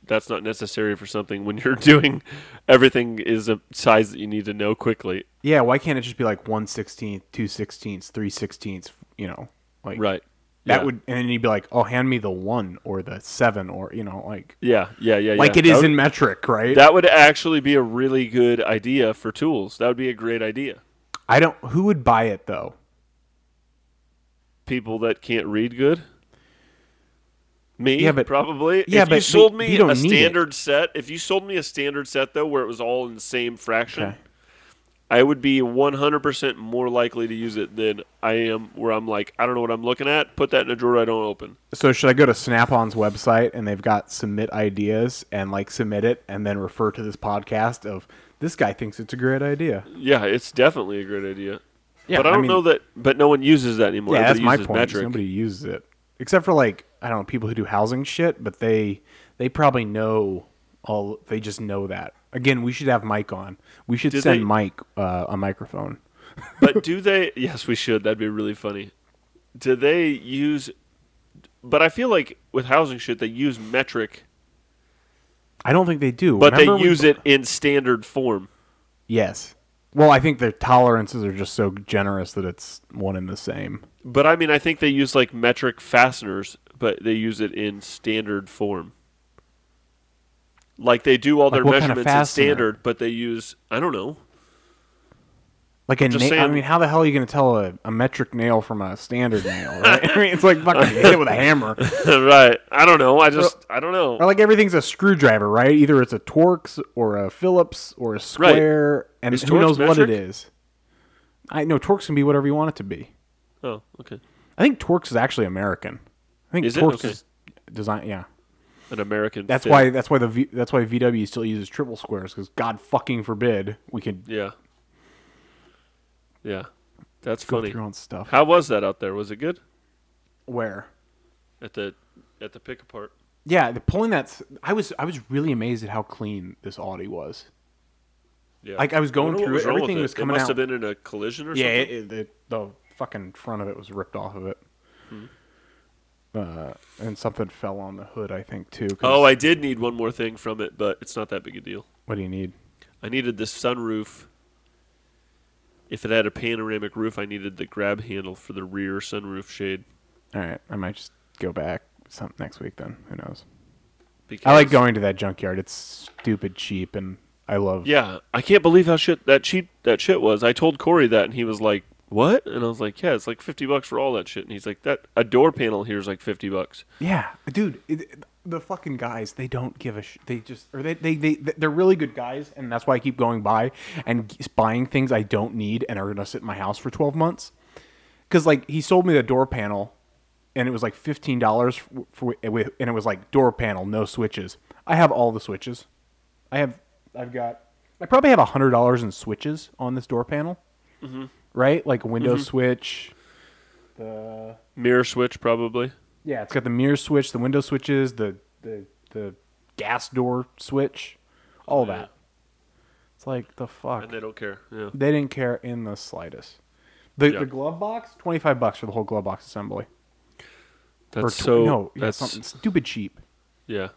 that's not necessary for something when you're doing everything is a size that you need to know quickly. Yeah, why can't it just be like 1/16, 2/16, 3/16, you know? Like, right. That would, and then you'd be like, oh, hand me the 1 or the 7 or, you know, like. Yeah. Like it is in metric, right? That would actually be a really good idea for tools. That would be a great idea. Who would buy it though? People that can't read good? Me, yeah, but, probably. Yeah, if you sold me a standard set, if you sold me a standard set, though, where it was all in the same fraction, I would be 100% more likely to use it than I am where I'm like, I don't know what I'm looking at. Put that in a drawer I don't open. So should I go to Snap-on's website and they've got submit ideas and like submit it and then refer to this podcast of this guy thinks it's a great idea? Yeah, it's definitely a great idea. Yeah, but I don't know that. But no one uses that anymore. Yeah, everybody that's my point. Metric. Nobody uses it. Except for like, I don't know, people who do housing shit, but they probably know all. They just know that. Again, we should have Mike on. We should send Mike a microphone. But do they? Yes, we should. That'd be really funny. Do they use? But I feel like with housing shit, they use metric. I don't think they do. But remember they use it in standard form. Yes. Well, I think their tolerances are just so generous that it's one and the same. But, I mean, I think they use, like, metric fasteners, but they use it in standard form. Like, they do all their measurements in standard, but they use, I don't know. Like a nail? I mean, how the hell are you going to tell a metric nail from a standard nail, right? I mean, it's like fucking hit it with a hammer. Right. I don't know. I don't know. Or like everything's a screwdriver, right? Either it's a Torx or a Phillips or a square. Right. And who knows metric? What it is. I know Torx can be whatever you want it to be. Oh, okay. I think Torx is actually American. I think Torx is design. Yeah. An American. That's why. That's why VW still uses triple squares because God fucking forbid we could. Yeah. Yeah, that's funny. Your own stuff. How was that out there? Was it good? Where? At the pick apart. Yeah, I was really amazed at how clean this Audi was. Yeah, like I was going through everything was coming out. It must have been in a collision or something. Yeah, the fucking front of it was ripped off of it, and something fell on the hood, I think too. I did need one more thing from it, but it's not that big a deal. What do you need? I needed the sunroof. If it had a panoramic roof, I needed the grab handle for the rear sunroof shade. All right. I might just go back next week then. Who knows? Because I like going to that junkyard. It's stupid cheap, and I love... Yeah. I can't believe how cheap that shit was. I told Corey that, and he was like, what? And I was like, yeah, it's like $50 for all that shit. And he's like, a door panel here is like $50. Yeah. Dude, the fucking guys, they don't give a shit. They just, or they're really good guys, and that's why I keep going by and buying things I don't need and are gonna sit in my house for 12 months. Because like he sold me the door panel, and it was like $15 and it was like door panel, no switches. I have all the switches. I probably have $100 in switches on this door panel, right? Like window switch, the mirror switch, probably. Yeah, it's got the mirror switch, the window switches, the gas door switch, all that. It's like, the fuck. And they don't care. Yeah. They didn't care in the slightest. The glove box, $25 for the whole glove box assembly. That's something stupid cheap. Yeah.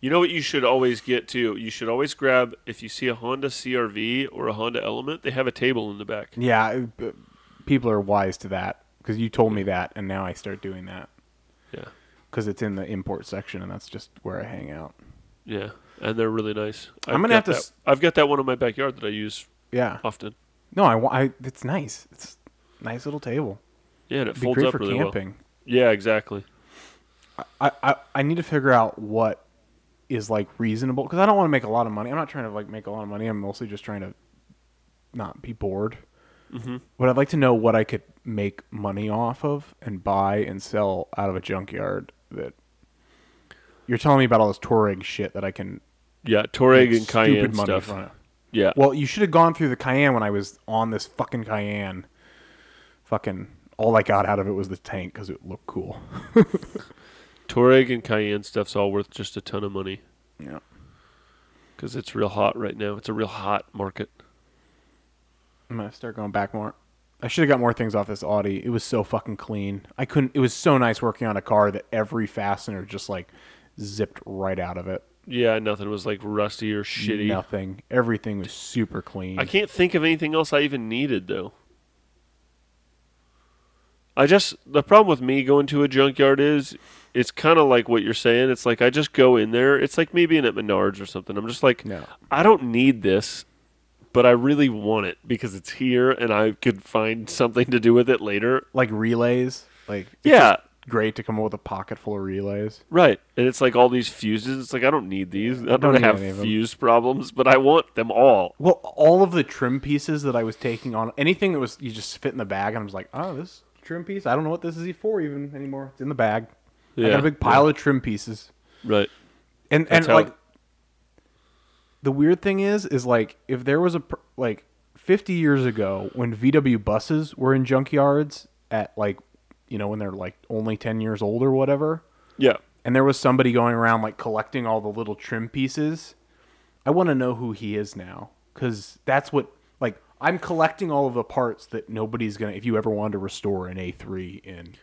You know what you should always get too? You should always grab, if you see a Honda CR-V or a Honda Element, they have a table in the back. Yeah, people are wise to that because you told me that, and now I start doing that. Yeah, because it's in the import section, and that's just where I hang out. Yeah, and they're really nice. I've got that one in my backyard that I use. Yeah. Often. No, it's nice. It's a nice little table. Yeah, and it folds up really well. It'd be great for camping. Yeah, exactly. I need to figure out what is like reasonable, because I don't want to make a lot of money. I'm not trying to like make a lot of money. I'm mostly just trying to not be bored. Mm-hmm. But I'd like to know what I could make money off of and buy and sell out of a junkyard. That you're telling me about all this Touareg shit that I can. Yeah, Touareg and Cayenne stuff. From. Yeah. Well, you should have gone through the Cayenne when I was on this fucking Cayenne. Fucking all I got out of it was the tank because it looked cool. Touareg and Cayenne stuff's all worth just a ton of money. Yeah. Because it's real hot right now. It's a real hot market. I'm going to start going back more. I should have got more things off this Audi. It was so fucking clean. It was so nice working on a car that every fastener just like zipped right out of it. Yeah, nothing was like rusty or shitty. Nothing. Everything was super clean. I can't think of anything else I even needed though. The problem with me going to a junkyard is it's kind of like what you're saying. It's like I just go in there. It's like me being at Menards or something. I'm just like, no. I don't need this. But I really want it because it's here and I could find something to do with it later. Like relays? Great to come up with a pocket full of relays. Right. And it's like all these fuses. It's like, I don't need these. I don't have fuse problems, but I want them all. Well, all of the trim pieces that I was taking on, anything that was, you just fit in the bag and I was like, oh, this trim piece, I don't know what this is for even anymore. It's in the bag. Yeah. I got a big pile of trim pieces. Right. And like... The weird thing is like, if there was 50 years ago when VW buses were in junkyards at like, you know, when they're like only 10 years old or whatever. Yeah. And there was somebody going around like collecting all the little trim pieces. I want to know who he is now, because that's what, like, I'm collecting all of the parts that nobody's going to, if you ever wanted to restore an A3 in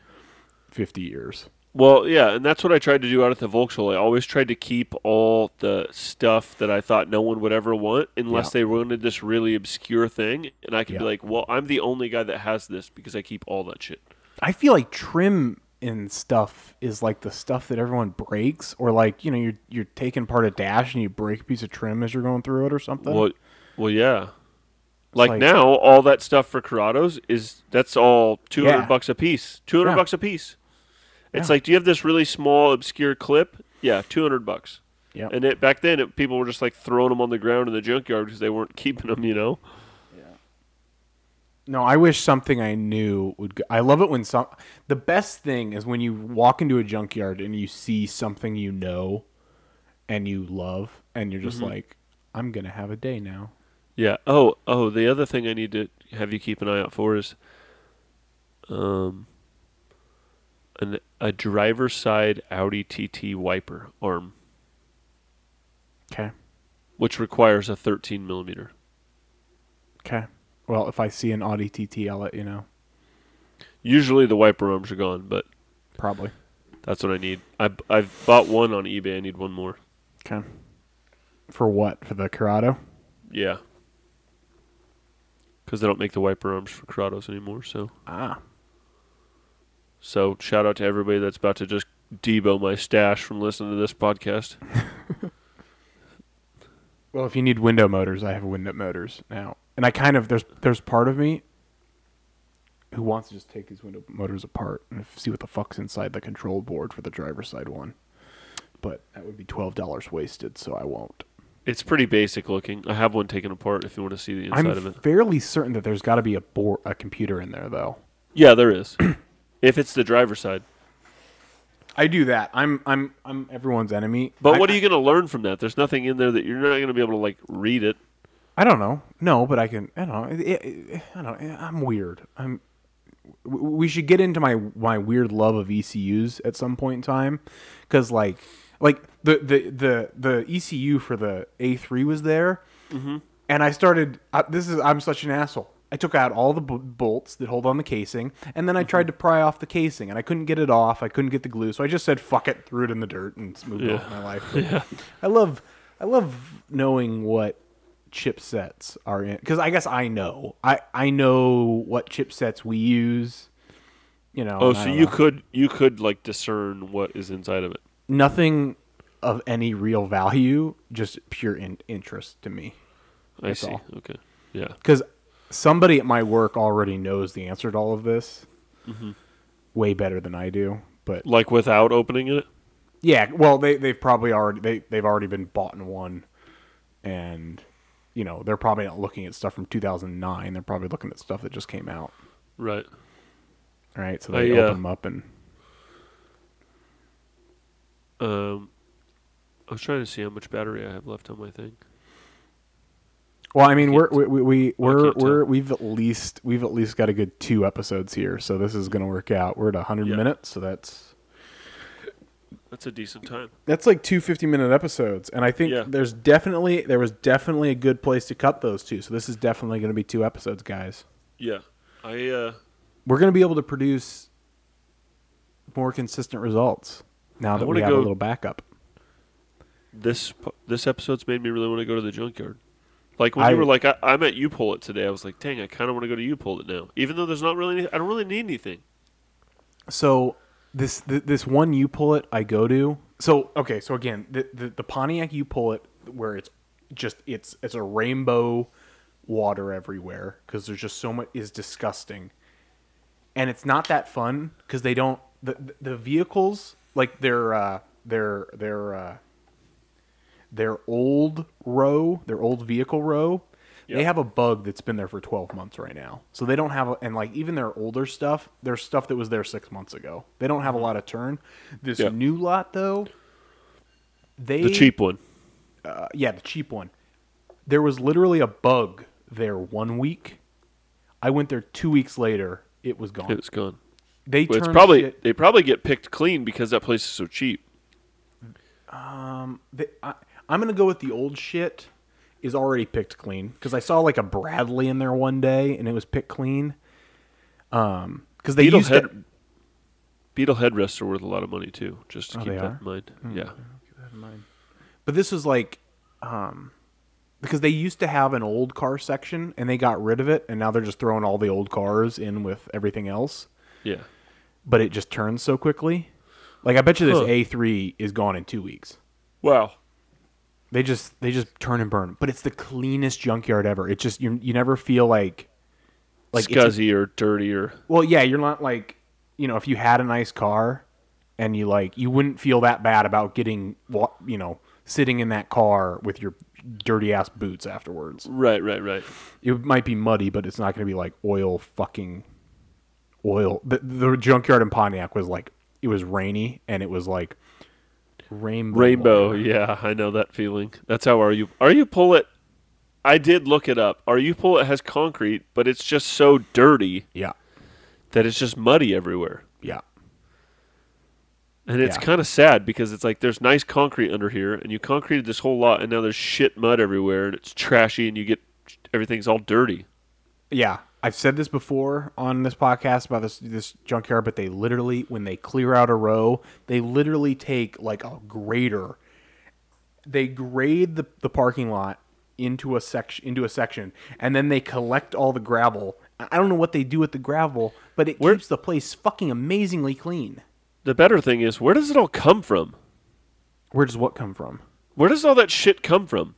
50 years. Well, yeah, and that's what I tried to do out at the Volkswagen. I always tried to keep all the stuff that I thought no one would ever want unless they wanted this really obscure thing. And I could be like, well, I'm the only guy that has this because I keep all that shit. I feel like trim and stuff is like the stuff that everyone breaks, or like, you know, you're taking part of dash and you break a piece of trim as you're going through it or something. Well, yeah. Like now, all that stuff for Corrados that's all $200 a piece. $200 a piece. It's like, do you have this really small, obscure clip? Yeah, $200. Yeah. And back then, people were just like throwing them on the ground in the junkyard because they weren't keeping them, you know? Yeah. No, I wish something I knew would go. I love it when the best thing is when you walk into a junkyard and you see something you know and you love, and you're just like, I'm going to have a day now. Yeah. Oh, the other thing I need to have you keep an eye out for is... a driver's side Audi TT wiper arm. Okay. Which requires a 13 millimeter. Okay. Well, if I see an Audi TT, I'll let you know. Usually the wiper arms are gone, but... Probably. That's what I need. I've bought one on eBay. I need one more. Okay. For what? For the Corrado? Yeah. Because they don't make the wiper arms for Corrados anymore, so... Ah. So shout out to everybody that's about to just debo my stash from listening to this podcast. Well, if you need window motors, I have window motors now. And I kind of, there's part of me who wants to just take these window motors apart and see what the fuck's inside the control board for the driver's side one. But that would be $12 wasted, so I won't. It's pretty basic looking. I have one taken apart if you want to see the inside of it. I'm fairly certain that there's got to be a computer in there, though. Yeah, there is. If it's the driver's side, I do that. I'm everyone's enemy. But what are you going to learn from that? There's nothing in there that you're not going to be able to like read it. I don't know. No, but I can. I don't know. I don't know. I'm weird. We should get into my weird love of ECUs at some point in time, because like the ECU for the A3 was there, and I started. I'm such an asshole. I took out all the bolts that hold on the casing, and then I tried to pry off the casing, and I couldn't get it off. I couldn't get the glue, so I just said, fuck it, threw it in the dirt, and moved on with my life. Yeah. I love knowing what chipsets are in, because I guess I know. I know what chipsets we use. You know. Oh, so you could like discern what is inside of it. Nothing of any real value, just pure interest to me. That's I see. All. Okay. Yeah. Because somebody at my work already knows the answer to all of this way better than I do. But like without opening it? Yeah. Well, they've probably already they've already been bought and won, and you know they're probably not looking at stuff from 2009. They're probably looking at stuff that just came out. Right. All right. So they open them up and. I was trying to see how much battery I have left on my thing. Well, I mean, we've at least got a good 2 episodes here, so this is going to work out. We're at 100 minutes, so that's a decent time. That's like 2 50-minute episodes, and I think there was definitely a good place to cut those two. So this is definitely going to be 2 episodes, guys. Yeah, we're going to be able to produce more consistent results now that we have a little backup. This episode's made me really want to go to the junkyard. Like when you were like, I'm at U-Pull-It today. I was like, dang, I kind of want to go to U-Pull-It now, even though there's not really, I don't really need anything. So this one U-Pull-It I go to. So okay, so again, the Pontiac U-Pull-It where it's just it's a rainbow water everywhere because there's just so much is disgusting, and it's not that fun because they don't the vehicles like their old row, their old vehicle row, they have a bug that's been there for 12 months right now. So they don't have, and like even their older stuff, their stuff that was there 6 months ago, they don't have a lot of turn. This new lot though, the cheap one. The cheap one. There was literally a bug there 1 week. I went there 2 weeks later. It was gone. It's gone. They probably get picked clean because that place is so cheap. I'm going to go with the old shit is already picked clean because I saw like a Bradley in there one day and it was picked clean. Because they used Beetle headrests are worth a lot of money too, just to keep that in mind. Mm-hmm. Yeah. Keep that in mind. But this was like, because they used to have an old car section and they got rid of it and now they're just throwing all the old cars in with everything else. Yeah. But it just turns so quickly. Like I bet you this A3 is gone in 2 weeks. Wow. They just turn and burn. But it's the cleanest junkyard ever. It's just you never feel like scuzzy or dirty or. Well, yeah, you're not like, you know, if you had a nice car and you like you wouldn't feel that bad about getting, you know, sitting in that car with your dirty ass boots afterwards. Right. It might be muddy, but it's not going to be like oil. The junkyard in Pontiac was like. It was rainy, and it was like rainbow. Water. Yeah, I know that feeling. That's how our U-Pull-It. I did look it up. Our U-Pull-It has concrete, but it's just so dirty. Yeah, that it's just muddy everywhere. Yeah, and it's kind of sad because it's like there's nice concrete under here, and you concreted this whole lot, and now there's shit mud everywhere, and it's trashy, and you get everything's all dirty. Yeah. I've said this before on this podcast about this junkyard, but they literally, when they clear out a row, they literally take like a grader. They grade the parking lot into a section, and then they collect all the gravel. I don't know what they do with the gravel, but it keeps the place fucking amazingly clean. The better thing is, where does it all come from? Where does what come from? Where does all that shit come from?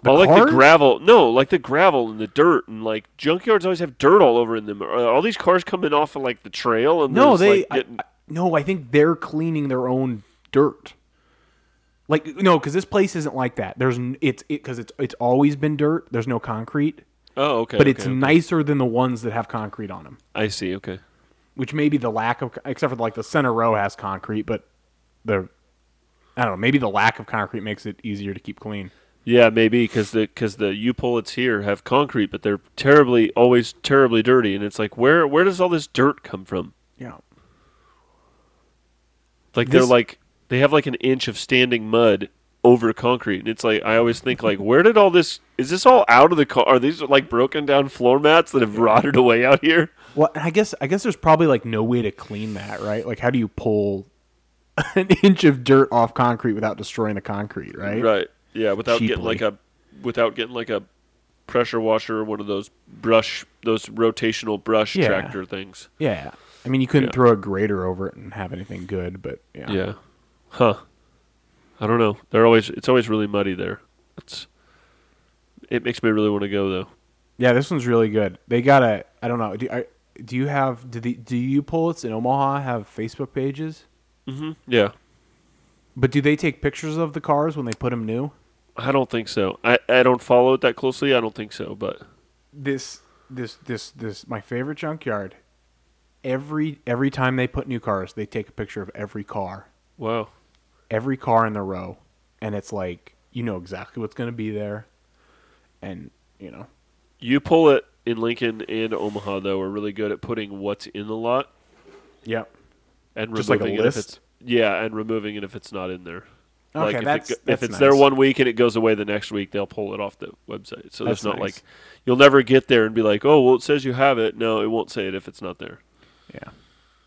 The gravel. No, like the gravel and the dirt and like junkyards always have dirt all over in them. Are all these cars coming off of like the trail and I think they're cleaning their own dirt. Like no, because this place isn't like that. It's always been dirt. There's no concrete. Oh, okay. But it's nicer than the ones that have concrete on them. I see. Okay. Which maybe the lack of, except for like the center row has concrete, but I don't know. Maybe the lack of concrete makes it easier to keep clean. Yeah, maybe because the U-Pull-Its here have concrete, but they're always terribly dirty, and it's like where does all this dirt come from? Yeah, like they have like an inch of standing mud over concrete, and it's like I always think like where did all this? Is this all out of the car? Are these like broken down floor mats that have rotted away out here? Well, I guess there's probably like no way to clean that, right? Like how do you pull an inch of dirt off concrete without destroying the concrete, right? Right. Yeah, without getting like a pressure washer or one of those rotational brush tractor things. Yeah. I mean, you couldn't throw a grater over it and have anything good, but yeah. Yeah. Huh. I don't know. It's always really muddy there. It makes me really want to go though. Yeah, this one's really good. They got a. I don't know. Do U-Pull-Its in Omaha have Facebook pages? Mm-hmm. Yeah. But do they take pictures of the cars when they put them new? I don't think so. I don't follow it that closely. I don't think so. But this my favorite junkyard. Every time they put new cars, they take a picture of every car. Wow. Every car in the row, and it's like you know exactly what's going to be there, and you know. U-Pull-It in Lincoln and Omaha though are really good at putting what's in the lot. Yep. And just like a list. Yeah, and removing it if it's not in there. Okay, like if it's nice. There one week and it goes away the next week, they'll pull it off the website. So that's not nice. Like you'll never get there and be like, oh, well, it says you have it. No, it won't say it if it's not there. Yeah,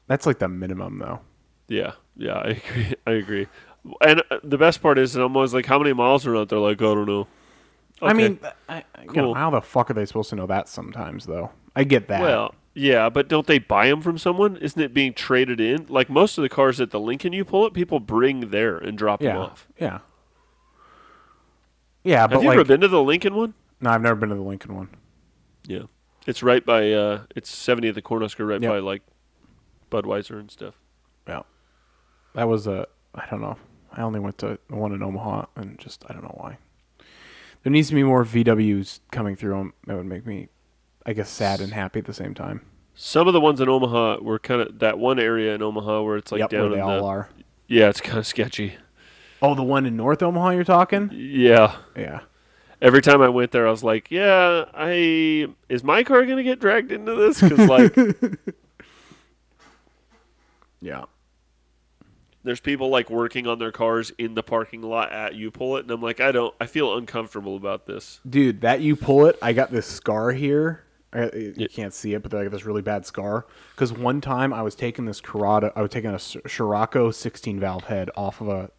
that's like the minimum though. Yeah, I agree. And the best part is, I'm always like, how many miles are out there? Like, I don't know. Okay. I mean, cool. You know, how the fuck are they supposed to know that sometimes, though? I get that. Well, yeah, but don't they buy them from someone? Isn't it being traded in? Like, most of the cars at the Lincoln U-Pull-It, people bring there and drop them off. Yeah, but have you ever been to the Lincoln one? No, I've never been to the Lincoln one. Yeah. It's right by, it's 70th and Cornhusker, right by, like, Budweiser and stuff. Yeah. That was I don't know. I only went to the one in Omaha, and just, I don't know why. There needs to be more VWs coming through them. That would make me, I guess, sad and happy at the same time. Some of the ones in Omaha were kind of that one area in Omaha where it's like down where they all are. Yeah, it's kind of sketchy. Oh, the one in North Omaha you're talking? Yeah. Every time I went there, I was like, is my car going to get dragged into this? Because, like, yeah. There's people like working on their cars in the parking lot at U-Pull-It, and I'm like, I feel uncomfortable about this. Dude, that U-Pull-It, I got this scar here. You can't see it, but I got this really bad scar because one time I was taking this Corrado, I was taking a Scirocco 16 valve head off a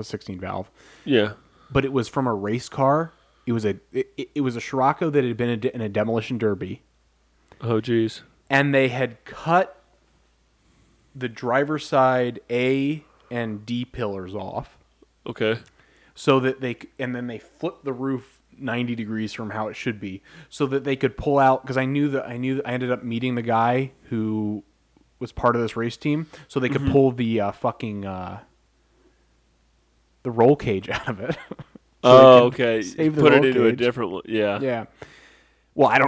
16 valve. Yeah, but it was from a race car. It was a Scirocco that had been in a demolition derby. Oh geez, and they had cut the driver's side A and D pillars off. Okay. So that then they flipped the roof 90 degrees from how it should be so that they could pull out. Cause I ended up meeting the guy who was part of this race team. So they could pull the the roll cage out of it. So okay. Put it into a different one. Yeah. Yeah. Well, I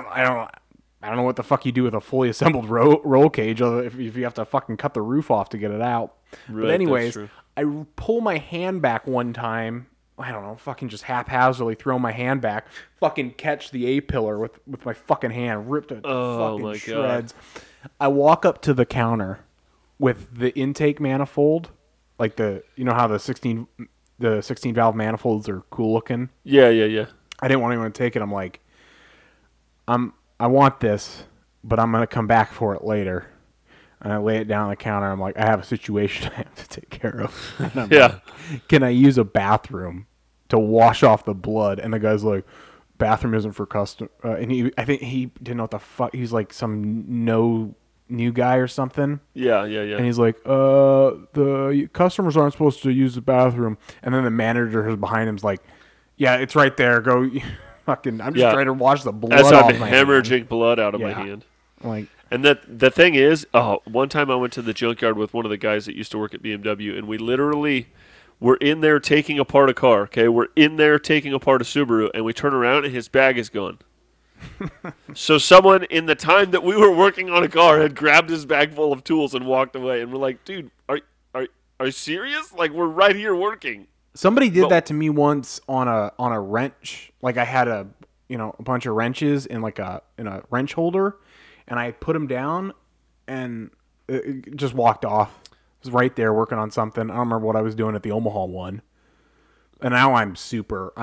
don't know what the fuck you do with a fully assembled roll cage if you have to fucking cut the roof off to get it out. Right, but anyways, I pull my hand back one time. I don't know, fucking just haphazardly throw my hand back, fucking catch the A-pillar with my fucking hand, ripped it fucking shreds. God. I walk up to the counter with the intake manifold, like the, you know how the 16 valve manifolds are cool looking? Yeah. I didn't want anyone to take it. I'm like, I want this, but I'm going to come back for it later. And I lay it down on the counter. I'm like, I have a situation I have to take care of. Yeah. Like, can I use a bathroom to wash off the blood? And the guy's like, bathroom isn't for custom. And I think he didn't know what the fuck. He's like some new guy or something. Yeah. And he's like, the customers aren't supposed to use the bathroom. And then the manager who's behind him's like, yeah, it's right there. Go. Fucking, I'm just trying to wash the blood off my hand. As I'm hemorrhaging blood out of my hand. Like, and the thing is, one time I went to the junkyard with one of the guys that used to work at BMW, and we literally were in there taking apart a car, okay? We're in there taking apart a Subaru, and we turn around, and his bag is gone. So someone, in the time that we were working on a car, had grabbed his bag full of tools and walked away, and we're like, dude, are you serious? Like, we're right here working. Somebody did that to me once on a wrench. Like I had a bunch of wrenches in a wrench holder, and I put them down, and it just walked off. I was right there working on something. I don't remember what I was doing at the Omaha one. And now I am super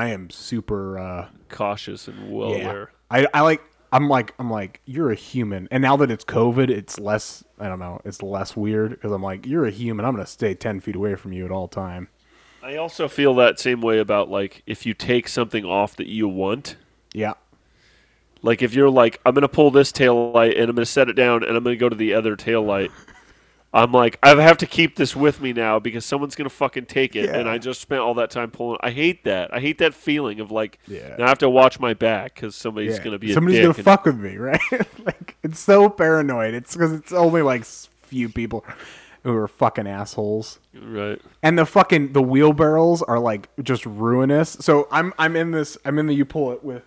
cautious and well aware. I'm like you're a human, and now that it's COVID, it's less. I don't know. It's less weird because I'm like you're a human. I'm gonna stay 10 feet away from you at all time. I also feel that same way about, like, if you take something off that you want. Yeah. Like, if you're like, I'm going to pull this taillight and I'm going to set it down and I'm going to go to the other taillight. I'm like, I have to keep this with me now because someone's going to fucking take it. Yeah. And I just spent all that time pulling. I hate that. I hate that feeling of like, now I have to watch my back because somebody's going to be somebody's going to fuck with me, right? Like, it's so paranoid. It's because it's only like few people who are fucking assholes. Right. And the fucking, the wheelbarrows are like just ruinous. So I'm in this, I'm in the U-Pull-It with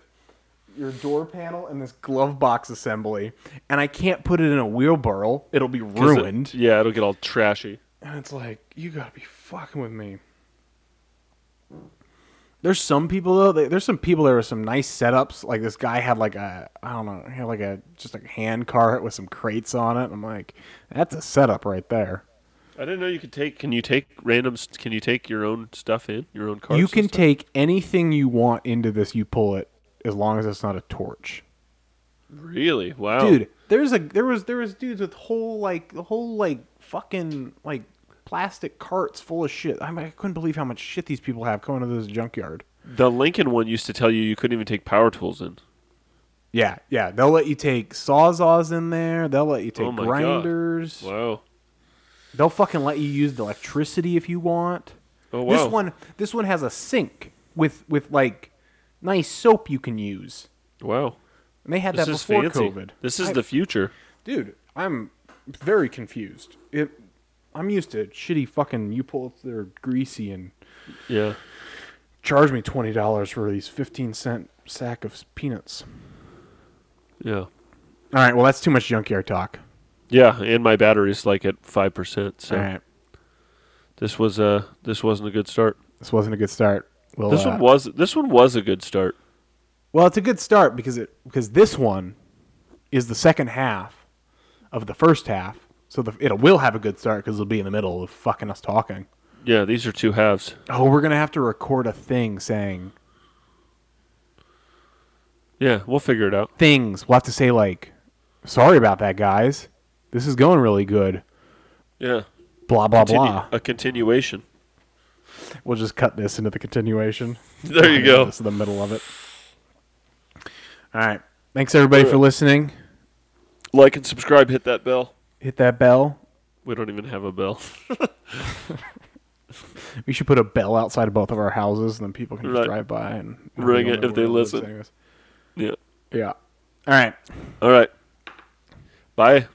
your door panel and this glove box assembly, and I can't put it in a wheelbarrow. It'll be ruined. It'll get all trashy. And it's like, you gotta be fucking with me. There's some people though. There's some people. There were some nice setups. Like this guy had like a, I don't know, had like a just like hand cart with some crates on it. I'm like, that's a setup right there. I didn't know you could take. Can you take random? Can you take your own stuff in your own cart? You can take anything you want into this U-Pull-It. As long as it's not a torch. Really? Wow. Dude, there was dudes with whole like fucking like plastic carts full of shit. I mean, I couldn't believe how much shit these people have coming to this junkyard. The Lincoln one used to tell you couldn't even take power tools in. Yeah, yeah. They'll let you take saws in there. They'll let you take grinders. God. Wow. They'll fucking let you use the electricity if you want. Oh wow. This one has a sink with like nice soap you can use. Wow. And they had that before COVID. This is the future. Dude, I'm very confused. I'm used to shitty fucking U-Pull-Its that are greasy and charge me $20 for these 15-cent sack of peanuts. Yeah. All right, well, that's too much junkyard talk. Yeah, and my battery's like at 5%. So all right. This wasn't a good start. This wasn't a good start. Well, this one was a good start. Well, it's a good start because this one is the second half of the first half, so it will have a good start because it'll be in the middle of fucking us talking. Yeah, these are two halves. Oh, we're gonna have to record a thing saying. Yeah, we'll figure it out. Things we'll have to say like, "Sorry about that, guys. This is going really good." Yeah. Blah blah blah. A continuation. We'll just cut this into the continuation. There you go. This is the middle of it. All right. Thanks, everybody, for listening. Like and subscribe. Hit that bell. Hit that bell. We don't even have a bell. We should put a bell outside of both of our houses, and then people can just drive by and ring it if they listen. Yeah. Yeah. All right. All right. Bye.